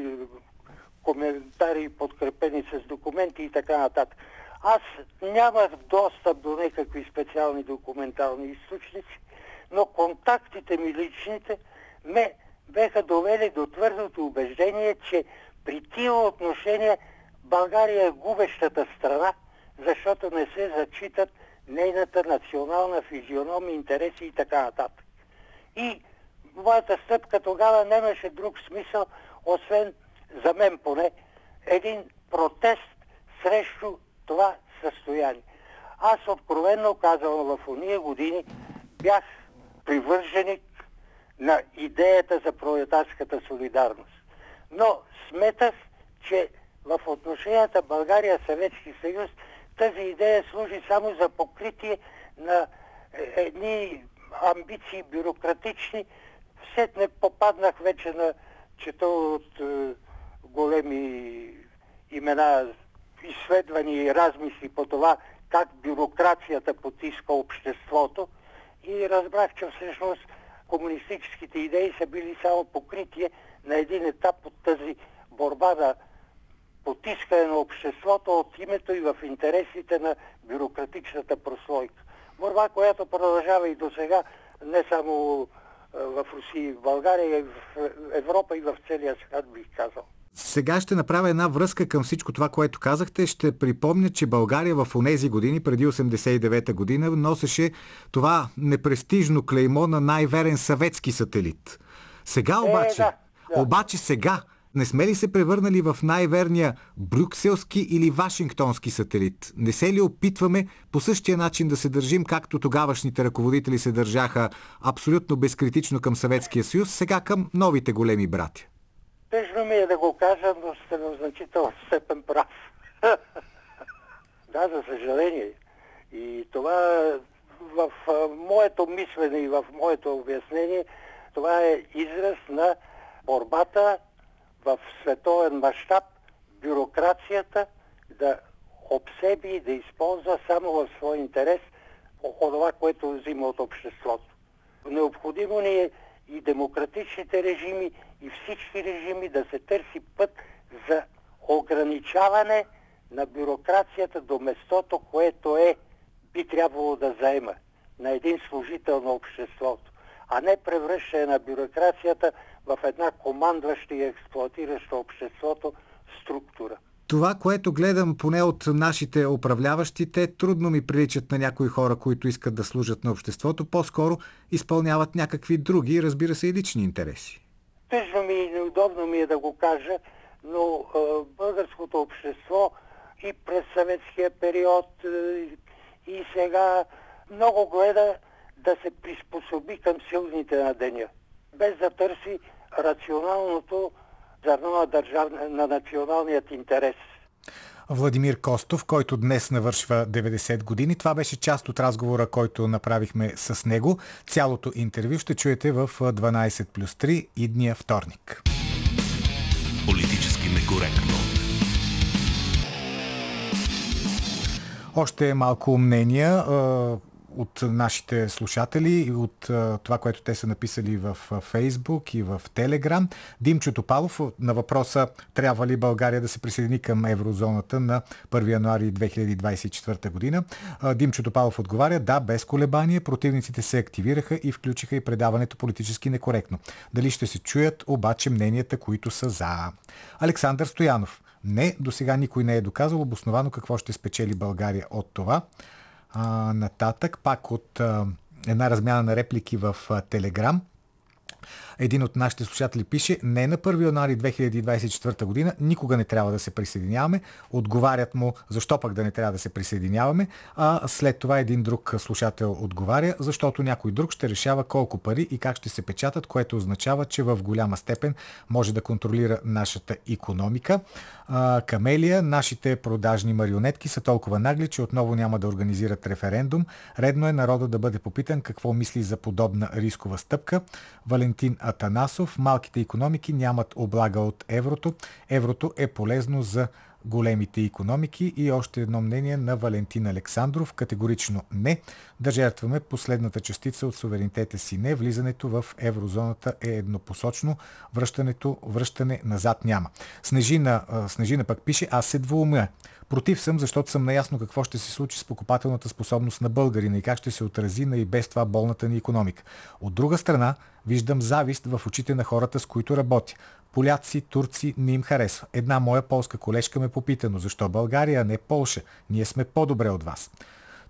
коментари подкрепени с документи и така нататък. Аз нямах достъп до някакви специални документални източници, но контактите ми личните ме беха довели до твърдото убеждение, че при тия отношения България е губещата страна, защото не се зачитат нейната национална физиономия, интереси и така нататък. И моята стъпка тогава нямаше друг смисъл, освен, за мен поне, един протест срещу това състояние. Аз откровенно казвам, в ония години бях привърженик на идеята за пролетарската солидарност. Но сметах, че в отношенията България-Съветски съюз тази идея служи само за покритие на едни амбиции бюрократични. Сетне попаднах вече на чета от големи имена, изследвания и размисли по това как бюрокрацията потиска обществото и разбрах, че всъщност комунистическите идеи са били само покритие на един етап от тази борба на потискане на обществото от името и в интересите на бюрократичната прослойка. Борба, която продължава и до сега, не само в Русия и в България, и в Европа, и в целия свят, бих казал. Сега ще направя една връзка към всичко това, което казахте. Ще припомня, че България в онези години, преди 89-та година, носеше това непрестижно клеймо на най-верен съветски сателит. Сега обаче, обаче сега, не сме ли се превърнали в най-верния брюкселски или вашингтонски сателит? Не се ли опитваме по същия начин да се държим, както тогавашните ръководители се държаха абсолютно безкритично към Съветския съюз, сега към новите големи братя? Тъжно ми е да го кажа, но сте в значителна степен прав. Да, за съжаление. И това в моето мислене и в моето обяснение, това е израз на борбата в световен мащаб бюрокрацията да обсеби и да използва само в свой интерес това, което взима от обществото. Необходимо ни е и демократичните режими, и всички режими да се търси път за ограничаване на бюрокрацията до местото, което би трябвало да заема на един служител на обществото, а не превръщане на бюрокрацията в една командваща и експлоатираща обществото структура. Това, което гледам поне от нашите управляващи, те трудно ми приличат на някои хора, които искат да служат на обществото, по-скоро изпълняват някакви други, разбира се, и лични интереси. Тъжно ми и неудобно ми е да го кажа, но българското общество и през съветския период и сега много гледа да се приспособи към силните на деня, без да търси рационалното зърно на националният интерес. Владимир Костов, който днес навършва 90 години. Това беше част от разговора, който направихме с него. Цялото интервю ще чуете в 12+3 идния вторник. Политически некоректно. Още малко мнения от нашите слушатели и от това, което те са написали в Фейсбук и в Телеграм. Димчо Топалов на въпроса трябва ли България да се присъедини към еврозоната на 1 януари 2024 година. Димчо Топалов отговаря: да, без колебание, противниците се активираха и включиха и предаването политически некоректно. Дали ще се чуят обаче мненията, които са за? Александър Стоянов: не, до сега никой не е доказал обосновано какво ще спечели България от това. Нататък, пак от една размяна на реплики в Телеграм. Един от нашите слушатели пише: не, на 1 януари 2024 година никога не трябва да се присъединяваме. Отговарят му: защо пък да не трябва да се присъединяваме? А след това един друг слушател отговаря: защото някой друг ще решава колко пари и как ще се печатат, което означава, че в голяма степен може да контролира нашата икономика. Камелия: нашите продажни марионетки са толкова нагли, че отново няма да организират референдум. Редно е народа да бъде попитан какво мисли за подобна рискова стъпка. Валентин Атанасов: малките икономики нямат облага от еврото. Еврото е полезно за големите икономики. И още едно мнение на Валентин Александров: категорично не. Да жертваме последната частица от суверенитета си. Не, влизането в еврозоната е еднопосочно. Връщане назад няма. Снежина пък пише: аз се двоумя. Против съм, защото съм наясно какво ще се случи с покупателната способност на българина и как ще се отрази на и без това болната ни икономика. От друга страна, виждам завист в очите на хората, с които работя. Поляци, турци, не им харесва. Една моя полска колежка ме попита: но защо България, а не Полша? Ние сме по-добре от вас.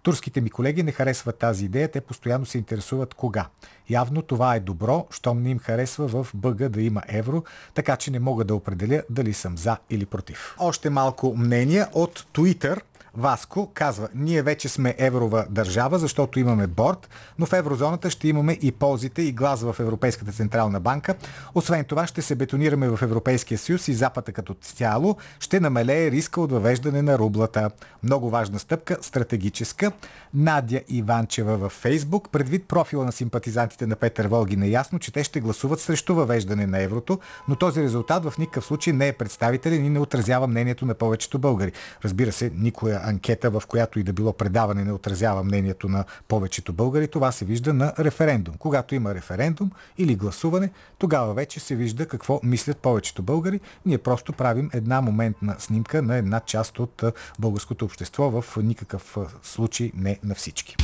Турските ми колеги не харесват тази идея, те постоянно се интересуват кога. Явно това е добро, щом не им харесва в БГ да има евро, така че не мога да определя дали съм за или против. Още малко мнение от Twitter. Васко казва, ние вече сме еврова държава, защото имаме борд, но в еврозоната ще имаме и ползите и глас в Европейската централна банка. Освен това ще се бетонираме в Европейския съюз и Запада като цяло ще намалее риска от въвеждане на рублата. Много важна стъпка, стратегическа. Надя Иванчева във Фейсбук. Предвид профила на симпатизантите на Петър Волгин е ясно, че те ще гласуват срещу въвеждане на еврото, но този резултат в никакъв случай не е представителен и не отразява мнението на повечето българи. Разбира се, никоя анкета, в която и да било предаване, не отразява мнението на повечето българи. Това се вижда на референдум. Когато има референдум или гласуване, тогава вече се вижда какво мислят повечето българи. Ние просто правим една моментна снимка на една част от българското общество, в никакъв случай не на всички.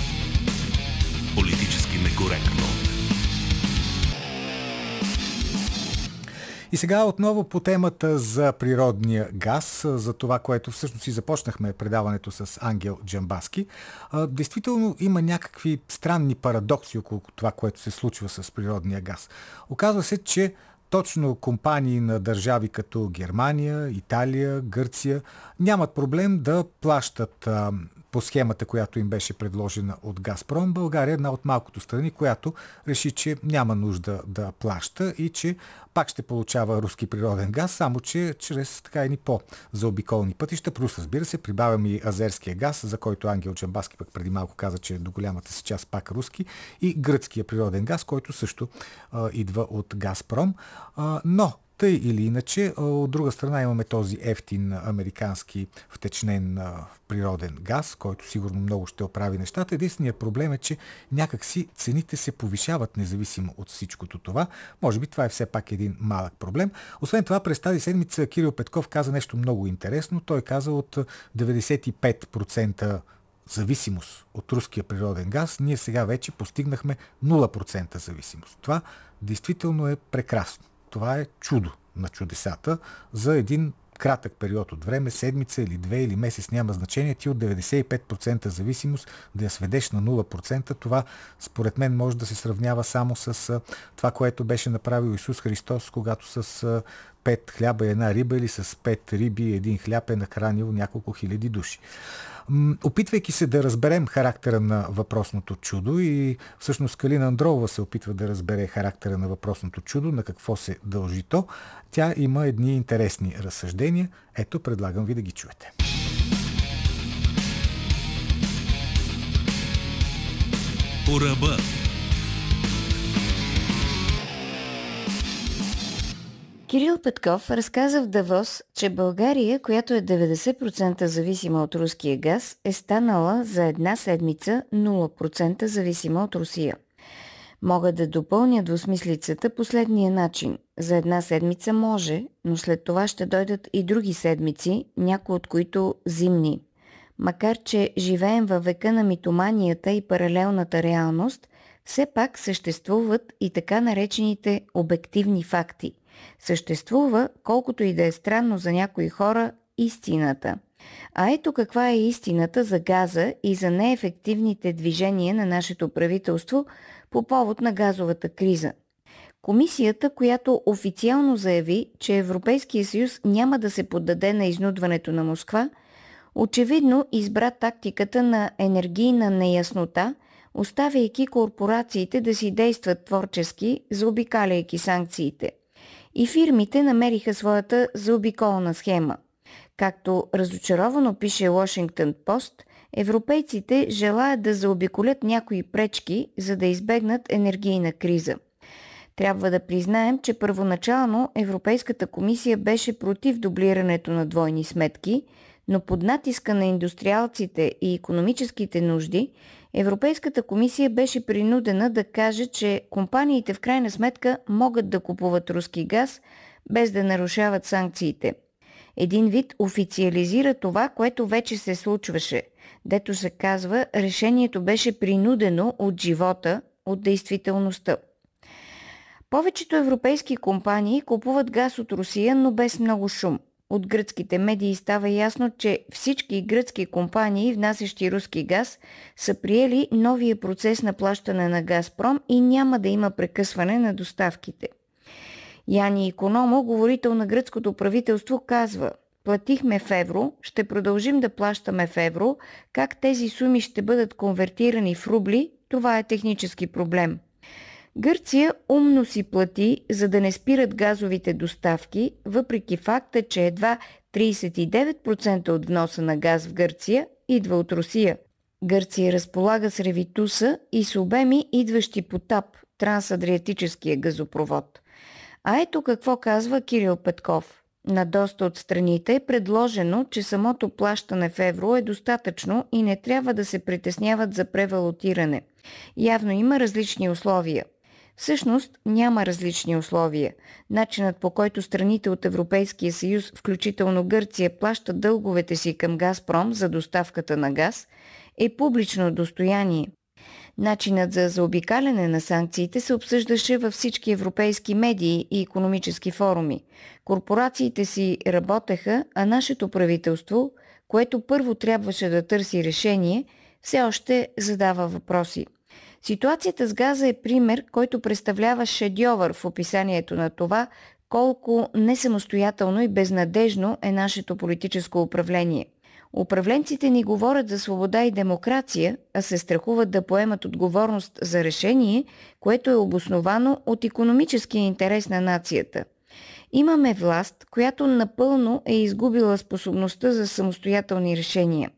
Политически некоректно. И сега отново по темата за природния газ, за това, което всъщност и започнахме предаването с Ангел Джамбазки. Действително има някакви странни парадокси около това, което се случва с природния газ. Оказва се, че точно компании на държави като Германия, Италия, Гърция нямат проблем да плащат по схемата, която им беше предложена от Газпром. България е една от малкото страни, която реши, че няма нужда да плаща и че пак ще получава руски природен газ, само че чрез така и ни по-заобиколни пътища. Плюс, разбира се, прибавям и азерския газ, за който Ангел Джамбазки пък преди малко каза, че до голямата си част пак руски, и гръцкия природен газ, който също идва от Газпром. Но тъй или иначе, от друга страна имаме този евтин американски втечнен природен газ, който сигурно много ще оправи нещата. Единственият проблем е, че някакси цените се повишават независимо от всичкото това. Може би това е все пак един малък проблем. Освен това, през тази седмица Кирил Петков каза нещо много интересно. Той каза, от 95% зависимост от руския природен газ, ние сега вече постигнахме 0% зависимост. Това действително е прекрасно. Това е чудо на чудесата за един кратък период от време, седмица или две или месец, няма значение. Ти от 95% зависимост да я сведеш на 0%, това според мен може да се сравнява само с това, което беше направил Исус Христос, когато с 5 хляба и една риба или с 5 риби и един хляб е нахранил няколко хиляди души. Опитвайки се да разберем характера на въпросното чудо, и всъщност Калина Андролова се опитва да разбере характера на въпросното чудо, на какво се дължи то, тя има едни интересни разсъждения. Ето, предлагам ви да ги чуете. По ръба. Кирил Петков разказа в Давос, че България, която е 90% зависима от руския газ, е станала за една седмица 0% зависима от Русия. Мога да допълня двусмислицата последния начин. За една седмица може, но след това ще дойдат и други седмици, някои от които зимни. Макар че живеем във века на митоманията и паралелната реалност, все пак съществуват и така наречените обективни факти. Съществува, колкото и да е странно за някои хора, истината. А ето каква е истината за газа и за неефективните движения на нашето правителство по повод на газовата криза. Комисията, която официално заяви, че Европейския съюз няма да се поддаде на изнудването на Москва, очевидно избра тактиката на енергийна неяснота, оставяйки корпорациите да си действат творчески, заобикаляйки санкциите. И фирмите намериха своята заобиколна схема. Както разочаровано пише Washington Post, европейците желаят да заобиколят някои пречки, за да избегнат енергийна криза. Трябва да признаем, че първоначално Европейската комисия беше против дублирането на двойни сметки, но под натиска на индустриалците и икономическите нужди, Европейската комисия беше принудена да каже, че компаниите в крайна сметка могат да купуват руски газ, без да нарушават санкциите. Един вид официализира това, което вече се случваше. Дето се казва, решението беше принудено от живота, от действителността. Повечето европейски компании купуват газ от Русия, но без много шум. От гръцките медии става ясно, че всички гръцки компании, внасящи руски газ, са приели новия процес на плащане на Газпром и няма да има прекъсване на доставките. Яни Икономо, говорител на гръцкото правителство, казва: Платихме в евро, ще продължим да плащаме в евро. Как тези суми ще бъдат конвертирани в рубли, това е технически проблем. Гърция умно си плати, за да не спират газовите доставки, въпреки факта, че едва 39% от вноса на газ в Гърция идва от Русия. Гърция разполага с ревитуса и с обеми, идващи по ТАП, трансадриатическия газопровод. А ето какво казва Кирил Петков. На доста от страните е предложено, че самото плащане в евро е достатъчно и не трябва да се притесняват за превалутиране. Явно има различни условия. Всъщност няма различни условия. Начинът, по който страните от Европейския съюз, включително Гърция, плащат дълговете си към Газпром за доставката на газ, е публично достояние. Начинът за заобикаляне на санкциите се обсъждаше във всички европейски медии и икономически форуми. Корпорациите си работеха, а нашето правителство, което първо трябваше да търси решение, все още задава въпроси. Ситуацията с газа е пример, който представлява шедьовър в описанието на това, колко несамостоятелно и безнадежно е нашето политическо управление. Управленците ни говорят за свобода и демокрация, а се страхуват да поемат отговорност за решение, което е обосновано от икономическия интерес на нацията. Имаме власт, която напълно е изгубила способността за самостоятелни решения.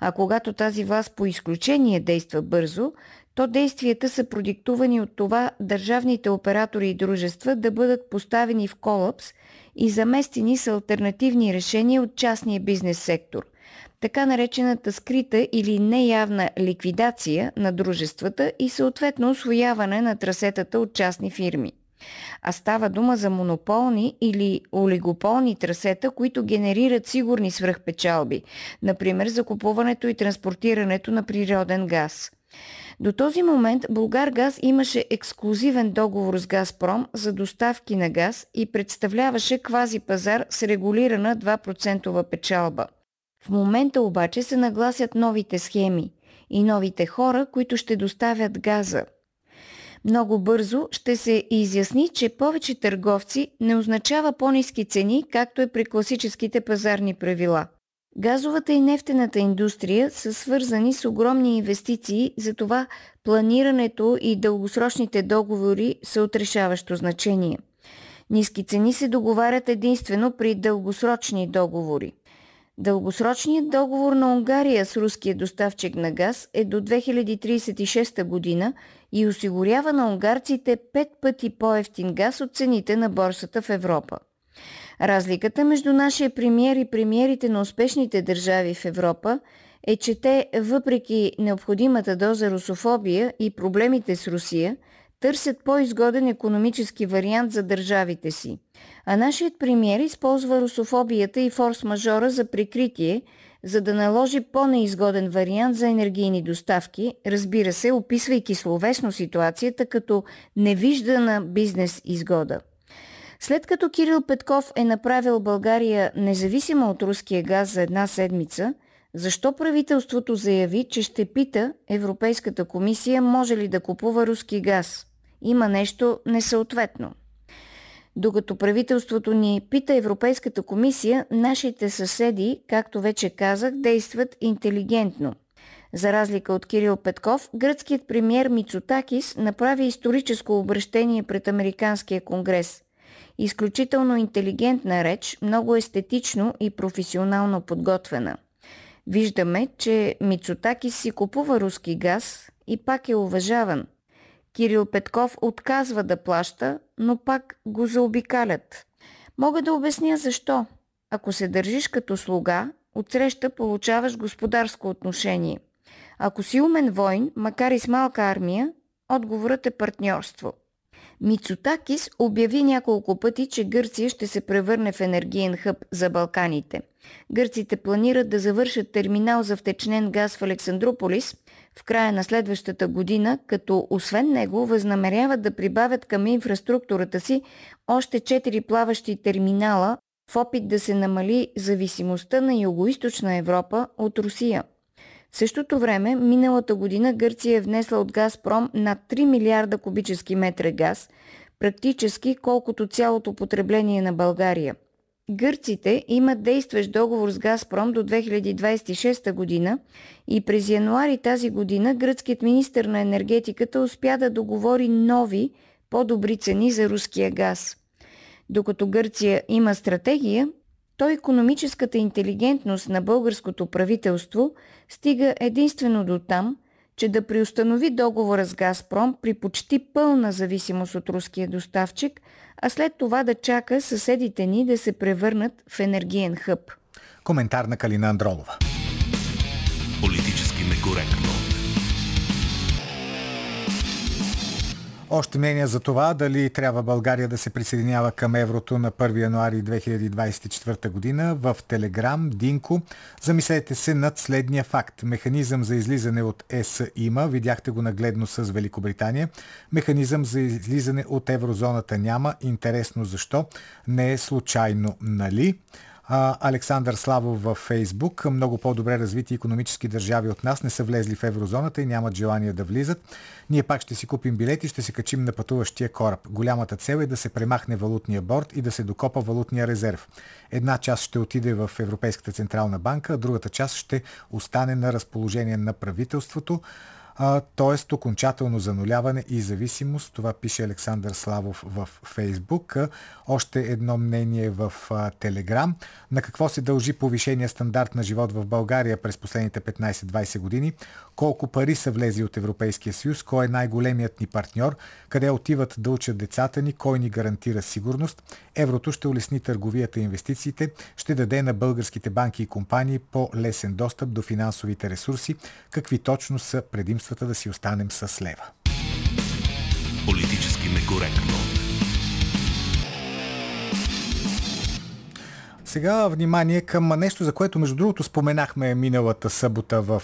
А когато тази власт по изключение действа бързо, то действията са продиктувани от това държавните оператори и дружества да бъдат поставени в колапс и заместени с алтернативни решения от частния бизнес сектор. Така наречената скрита или неявна ликвидация на дружествата и съответно усвояване на трасетата от частни фирми. А става дума за монополни или олигополни трасета, които генерират сигурни свръхпечалби, например закупуването и транспортирането на природен газ. До този момент Булгаргаз имаше ексклузивен договор с Газпром за доставки на газ и представляваше квазипазар с регулирана 2% печалба. В момента обаче се нагласят новите схеми и новите хора, които ще доставят газа. Много бързо ще се изясни, че повече търговци не означава по-ниски цени, както е при класическите пазарни правила. Газовата и нефтената индустрия са свързани с огромни инвестиции, затова планирането и дългосрочните договори са от решаващо значение. Ниски цени се договарят единствено при дългосрочни договори. Дългосрочният договор на Унгария с руския доставчик на газ е до 2036 година и осигурява на унгарците 5 пъти по-евтин газ от цените на борсата в Европа. Разликата между нашия премиер и премиерите на успешните държави в Европа е, че те, въпреки необходимата доза русофобия и проблемите с Русия, търсят по-изгоден икономически вариант за държавите си. А нашият премиер използва русофобията и форс-мажора за прикритие, за да наложи по-неизгоден вариант за енергийни доставки, разбира се, описвайки словесно ситуацията като невиждана бизнес изгода. След като Кирил Петков е направил България независима от руския газ за една седмица, защо правителството заяви, че ще пита Европейската комисия може ли да купува руски газ? Има нещо несъответно. Докато правителството ни пита Европейската комисия, нашите съседи, както вече казах, действат интелигентно. За разлика от Кирил Петков, гръцкият премиер Мицотакис направи историческо обръщение пред Американския конгрес. Изключително интелигентна реч, много естетично и професионално подготвена. Виждаме, че Мицотакис си купува руски газ и пак е уважаван. Кирил Петков отказва да плаща, но пак го заобикалят. Мога да обясня защо. Ако се държиш като слуга, отсреща получаваш господарско отношение. Ако си умен войн, макар и с малка армия, отговорът е партньорство. Мицотакис обяви няколко пъти, че Гърция ще се превърне в енергиен хъб за Балканите. Гърците планират да завършат терминал за втечнен газ в Александрополис в края на следващата година, като освен него възнамеряват да прибавят към инфраструктурата си още 4 плаващи терминала в опит да се намали зависимостта на Югоизточна Европа от Русия. В същото време, миналата година Гърция е внесла от Газпром над 3 милиарда кубически метра газ, практически колкото цялото потребление на България. Гърците имат действащ договор с Газпром до 2026 година и през януари тази година гръцкият министър на енергетиката успя да договори нови, по-добри цени за руския газ. Докато Гърция има стратегия, то икономическата интелигентност на българското правителство стига единствено до там, че да преустанови договора с Газпром при почти пълна зависимост от руския доставчик, а след това да чака съседите ни да се превърнат в енергиен хъб. Коментар на Калина Андролова. Политически некоректно. Още мнение за това дали трябва България да се присъединява към еврото на 1 януари 2024 година в Телеграм, Динко. Замислете се над следния факт. Механизъм за излизане от ЕС има, видяхте го нагледно с Великобритания. Механизъм за излизане от еврозоната няма. Интересно защо? Не е случайно, нали? Александър Славов във Фейсбук. Много по-добре развити икономически държави от нас не са влезли в еврозоната и нямат желание да влизат. Ние пак ще си купим билети и ще се качим на пътуващия кораб. Голямата цел е да се премахне валутния борд и да се докопа валутния резерв. Една част ще отиде в Европейската централна банка, а другата част ще остане на разположение на правителството. Т.е. окончателно зануляване и зависимост. Това пише Александър Славов в Фейсбук. Още едно мнение в Телеграм. На какво се дължи повишения стандарт на живот в България през последните 15-20 години? Колко пари са влезли от Европейския съюз? Кой е най-големият ни партньор? Къде отиват да учат децата ни? Кой ни гарантира сигурност? Еврото ще улесни търговията и инвестициите, ще даде на българските банки и компании по-лесен достъп до финансовите ресурси. Какви точно са предимствата да си останем с лева? Политически некоректно. Сега внимание към нещо, за което между другото споменахме миналата събота в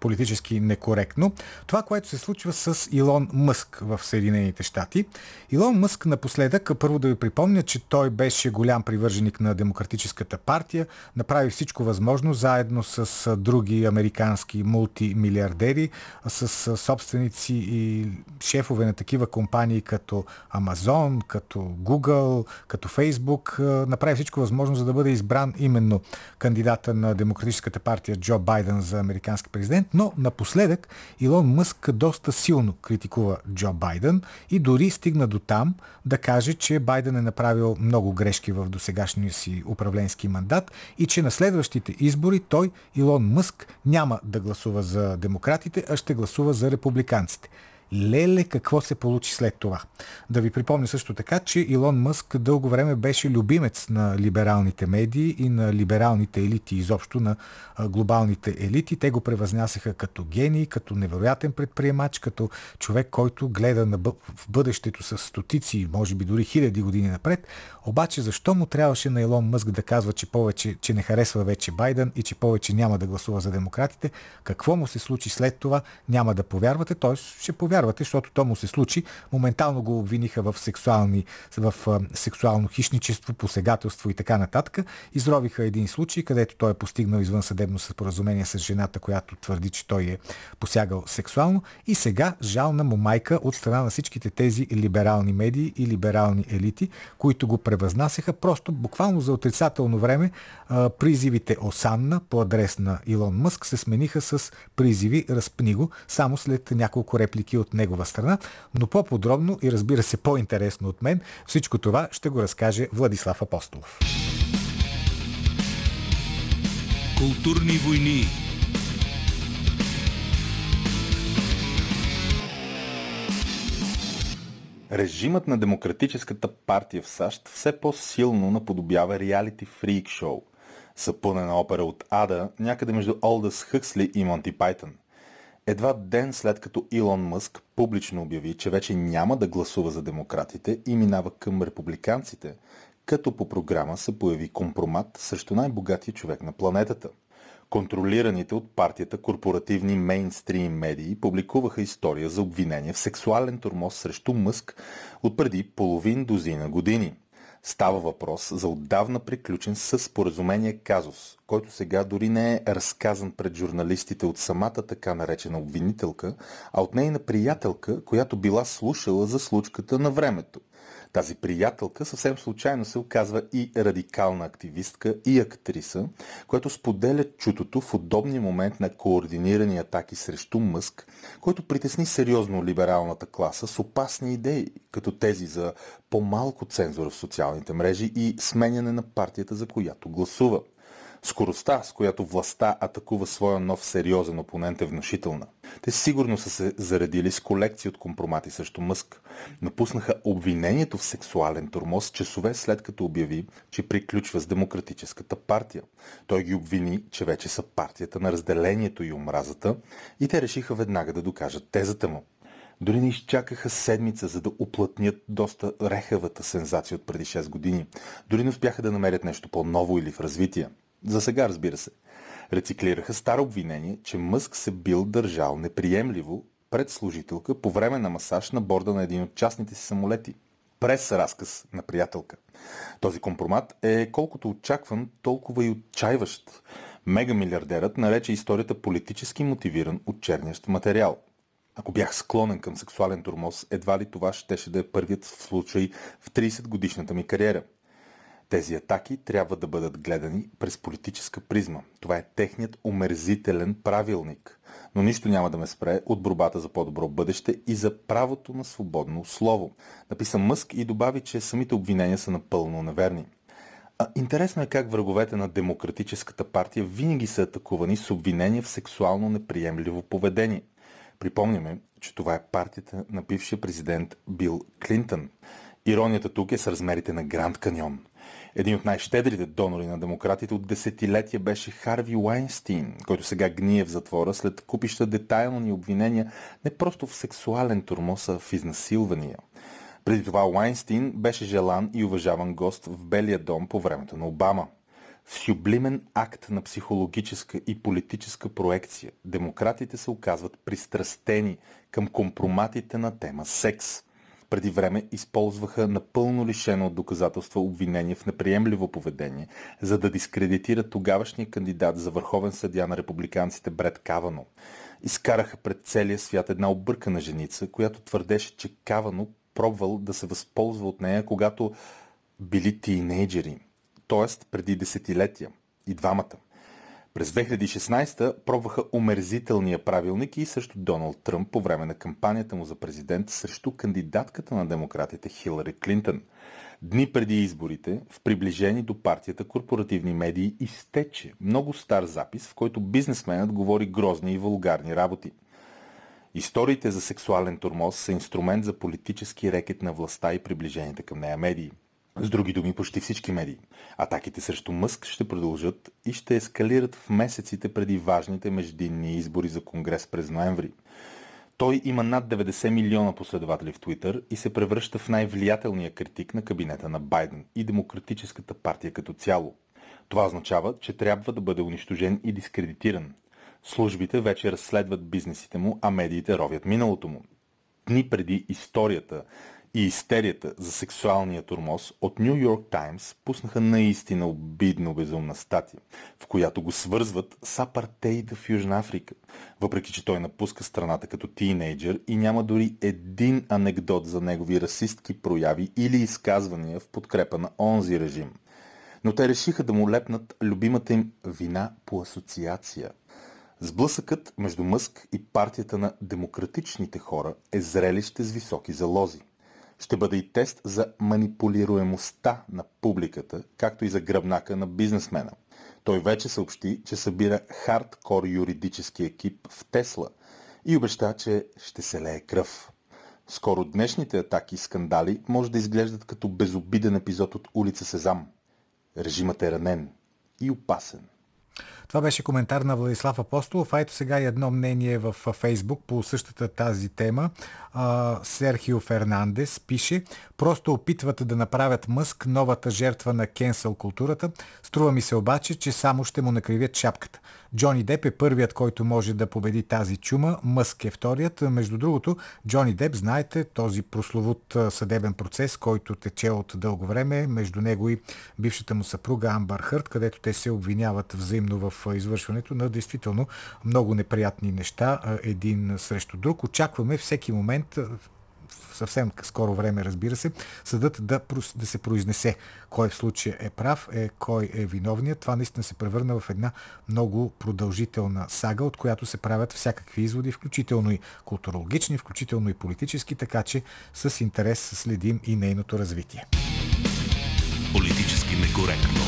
Политически некоректно. Това, което се случва с Илон Мъск в Съединените щати. Илон Мъск напоследък, първо да ви припомня, че той беше голям привърженик на Демократическата партия, направи всичко възможно заедно с други американски мултимилиардери, с собственици и шефове на такива компании като Амазон, като Google, като Facebook. Направи всичко възможно, за да бъде избран именно кандидата на Демократическата партия Джо Байден за американски президент, но напоследък Илон Мъск доста силно критикува Джо Байден и дори стигна до там да каже, че Байден е направил много грешки в досегашния си управленски мандат и че на следващите избори той, Илон Мъск, няма да гласува за демократите, а ще гласува за републиканците. Леле, какво се получи след това? Да ви припомня също така, че Илон Мъск дълго време беше любимец на либералните медии и на либералните елити, изобщо на глобалните елити. Те го превъзнасяха като гений, като невероятен предприемач, като човек, който гледа в бъдещето с стотици, може би дори хиляди години напред. Обаче защо му трябваше на Илон Мъск да казва, че не харесва вече Байден и че повече няма да гласува за демократите? Какво му се случи след това? Няма да повярвате, т.е. ще повярвате, защото то му се случи. Моментално го обвиниха в сексуално хищничество, посегателство и така нататък. Изровиха един случай, където той е постигнал извънсъдебно споразумение с жената, която твърди, че той е посягал сексуално. И сега жална му майка от страна на всичките тези либерални медии и либерални елити, които го превъзнасяха просто буквално за отрицателно време. Призивите осанна по адрес на Илон Мъск се смениха с призиви разпни го, само след няколко реплики от негова страна, но по-подробно и разбира се по-интересно от мен всичко това ще го разкаже Владислав Апостолов. Културни войни. Режимът на Демократическата партия в САЩ все по-силно наподобява реалити фрик шоу. Съпънена опера от ада някъде между Олдъс Хъксли и Монти Пайтън. Едва ден след като Илон Мъск публично обяви, че вече няма да гласува за демократите и минава към републиканците, като по програма се появи компромат срещу най-богатия човек на планетата. Контролираните от партията корпоративни мейнстрим медии публикуваха история за обвинение в сексуален тормоз срещу Мъск от преди половин дозина години. Става въпрос за отдавна приключен със споразумение казус, който сега дори не е разказан пред журналистите от самата така наречена обвинителка, а от нейна приятелка, която била слушала за случката на времето. Тази приятелка съвсем случайно се оказва и радикална активистка и актриса, която споделя чутото в удобния момент на координирани атаки срещу Мъск, който притесни сериозно либералната класа с опасни идеи, като тези за по-малко цензура в социалните мрежи и сменяне на партията, за която гласува. Скоростта, с която властта атакува своя нов сериозен опонент, е внушителна. Те сигурно са се заредили с колекции от компромати срещу Мъск. Напуснаха обвинението в сексуален тормоз часове след като обяви, че приключва с Демократическата партия. Той ги обвини, че вече са партията на разделението и омразата, и те решиха веднага да докажат тезата му. Дори не изчакаха седмица, за да уплътнят доста рехавата сензация от преди 6 години. Дори не успяха да намерят нещо по-ново или в развитие. За сега, разбира се. Рециклираха старо обвинение, че Мъск се бил държал неприемливо пред служителка по време на масаж на борда на един от частните си самолети. През разказ на приятелка. Този компромат е колкото очакван, толкова и отчаиващ. Мегамилиардерът нарече историята политически мотивиран от чернящ материал. Ако бях склонен към сексуален тормоз, едва ли това щеше да е първият случай в 30-годишната ми кариера. Тези атаки трябва да бъдат гледани през политическа призма. Това е техният омерзителен правилник. Но нищо няма да ме спре от борбата за по-добро бъдеще и за правото на свободно слово. Написа Мъск и добави, че самите обвинения са напълно неверни. Интересно е как враговете на Демократическата партия винаги са атакувани с обвинения в сексуално неприемливо поведение. Припомняме, че това е партията на бившия президент Бил Клинтон. Иронията тук е с размерите на Гранд Каньон. Един от най-щедрите донори на демократите от десетилетия беше Харви Уайнстин, който сега гние в затвора след купища детайлни обвинения не просто в сексуален тормоз, а в изнасилвания. Преди това Уайнстин беше желан и уважаван гост в Белия дом по времето на Обама. Сюблимен акт на психологическа и политическа проекция, демократите се оказват пристрастени към компроматите на тема секс. Преди време използваха напълно лишено от доказателства обвинение в неприемливо поведение, за да дискредитират тогавашния кандидат за върховен съдия на републиканците Бред Кавано. Изкараха пред целия свят една объркана женица, която твърдеше, че Кавано пробвал да се възползва от нея, когато били тийнейджери, т.е. преди десетилетия. И двамата. През 2016 пробваха омерзителния правилник и също Доналд Тръмп по време на кампанията му за президент срещу кандидатката на демократите Хилари Клинтон. Дни преди изборите, в приближени до партията корпоративни медии, изтече много стар запис, в който бизнесменът говори грозни и вулгарни работи. Историите за сексуален тормоз са инструмент за политически рекет на властта и приближените към нея медии. С други думи, почти всички медии. Атаките срещу Мъск ще продължат и ще ескалират в месеците преди важните междинни избори за Конгрес през ноември. Той има над 90 милиона последователи в Twitter и се превръща в най-влиятелния критик на кабинета на Байден и Демократическата партия като цяло. Това означава, че трябва да бъде унищожен и дискредитиран. Службите вече разследват бизнесите му, а медиите ровят миналото му. Дни преди историята и истерията за сексуалния тормоз, от Ню Йорк Таймс пуснаха наистина обидно безумна статия, в която го свързват с апартейда в Южна Африка, въпреки че той напуска страната като тийнейджър и няма дори един анекдот за негови расистки прояви или изказвания в подкрепа на онзи режим. Но те решиха да му лепнат любимата им вина по асоциация. Сблъсъкът между Мъск и партията на демократичните хора е зрелище с високи залози. Ще бъде и тест за манипулируемостта на публиката, както и за гръбнака на бизнесмена. Той вече съобщи, че събира хардкор юридически екип в Тесла и обеща, че ще се лее кръв. Скоро днешните атаки и скандали може да изглеждат като безобиден епизод от улица Сезам. Режимът е ранен и опасен. Това беше коментар на Владислав Апостолов. А ето сега и едно мнение в Фейсбук по същата тази тема. Серхио Фернандес пише: просто опитват да направят Мъск новата жертва на кенсъл културата. Струва ми се обаче, че само ще му накривят шапката. Джони Деп е първият, който може да победи тази чума. Мъск е вторият. Между другото, Джони Деп, знаете, този прословут съдебен процес, който тече от дълго време, между него и бившата му съпруга Амбър Хърд, където те се обвиняват взаимно в извършването на действително много неприятни неща един срещу друг. Очакваме всеки момент съвсем скоро време, разбира се, съдът да се произнесе кой в случая е прав, кой е виновният. Това наистина се превърна в една много продължителна сага, от която се правят всякакви изводи, включително и културологични, включително и политически, така че с интерес следим и нейното развитие. Политически некоректно.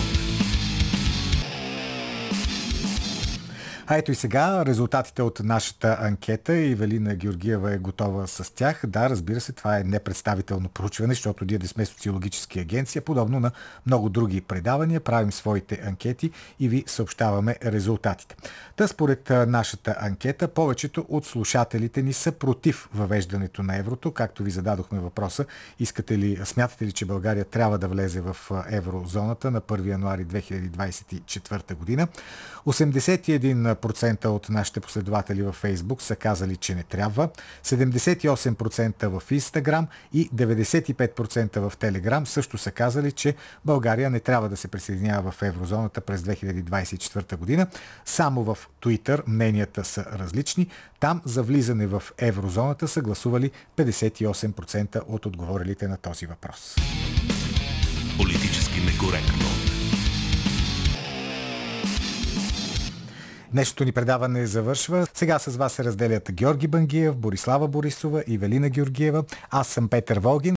А ето и сега резултатите от нашата анкета. Ивелина Георгиева е готова с тях. Да, разбира се, това е непредставително проучване, защото ние не сме социологически агенция. Подобно на много други предавания, правим своите анкети и ви съобщаваме резултатите. Та според нашата анкета, повечето от слушателите ни са против въвеждането на еврото. Както ви зададохме въпроса, смятате ли, че България трябва да влезе в еврозоната на 1 януари 2024 година? 81% от нашите последователи във Фейсбук са казали, че не трябва, 78% в Инстаграм и 95% в Телеграм също са казали, че България не трябва да се присъединява в еврозоната през 2024 година. Само в Twitter мненията са различни. Там за влизане в еврозоната са гласували 58% от отговорилите на този въпрос. Политически некоректно. Днешното ни предаване завършва. Сега с вас се разделят Георги Бангиев, Борислава Борисова и Велина Георгиева. Аз съм Петър Волгин.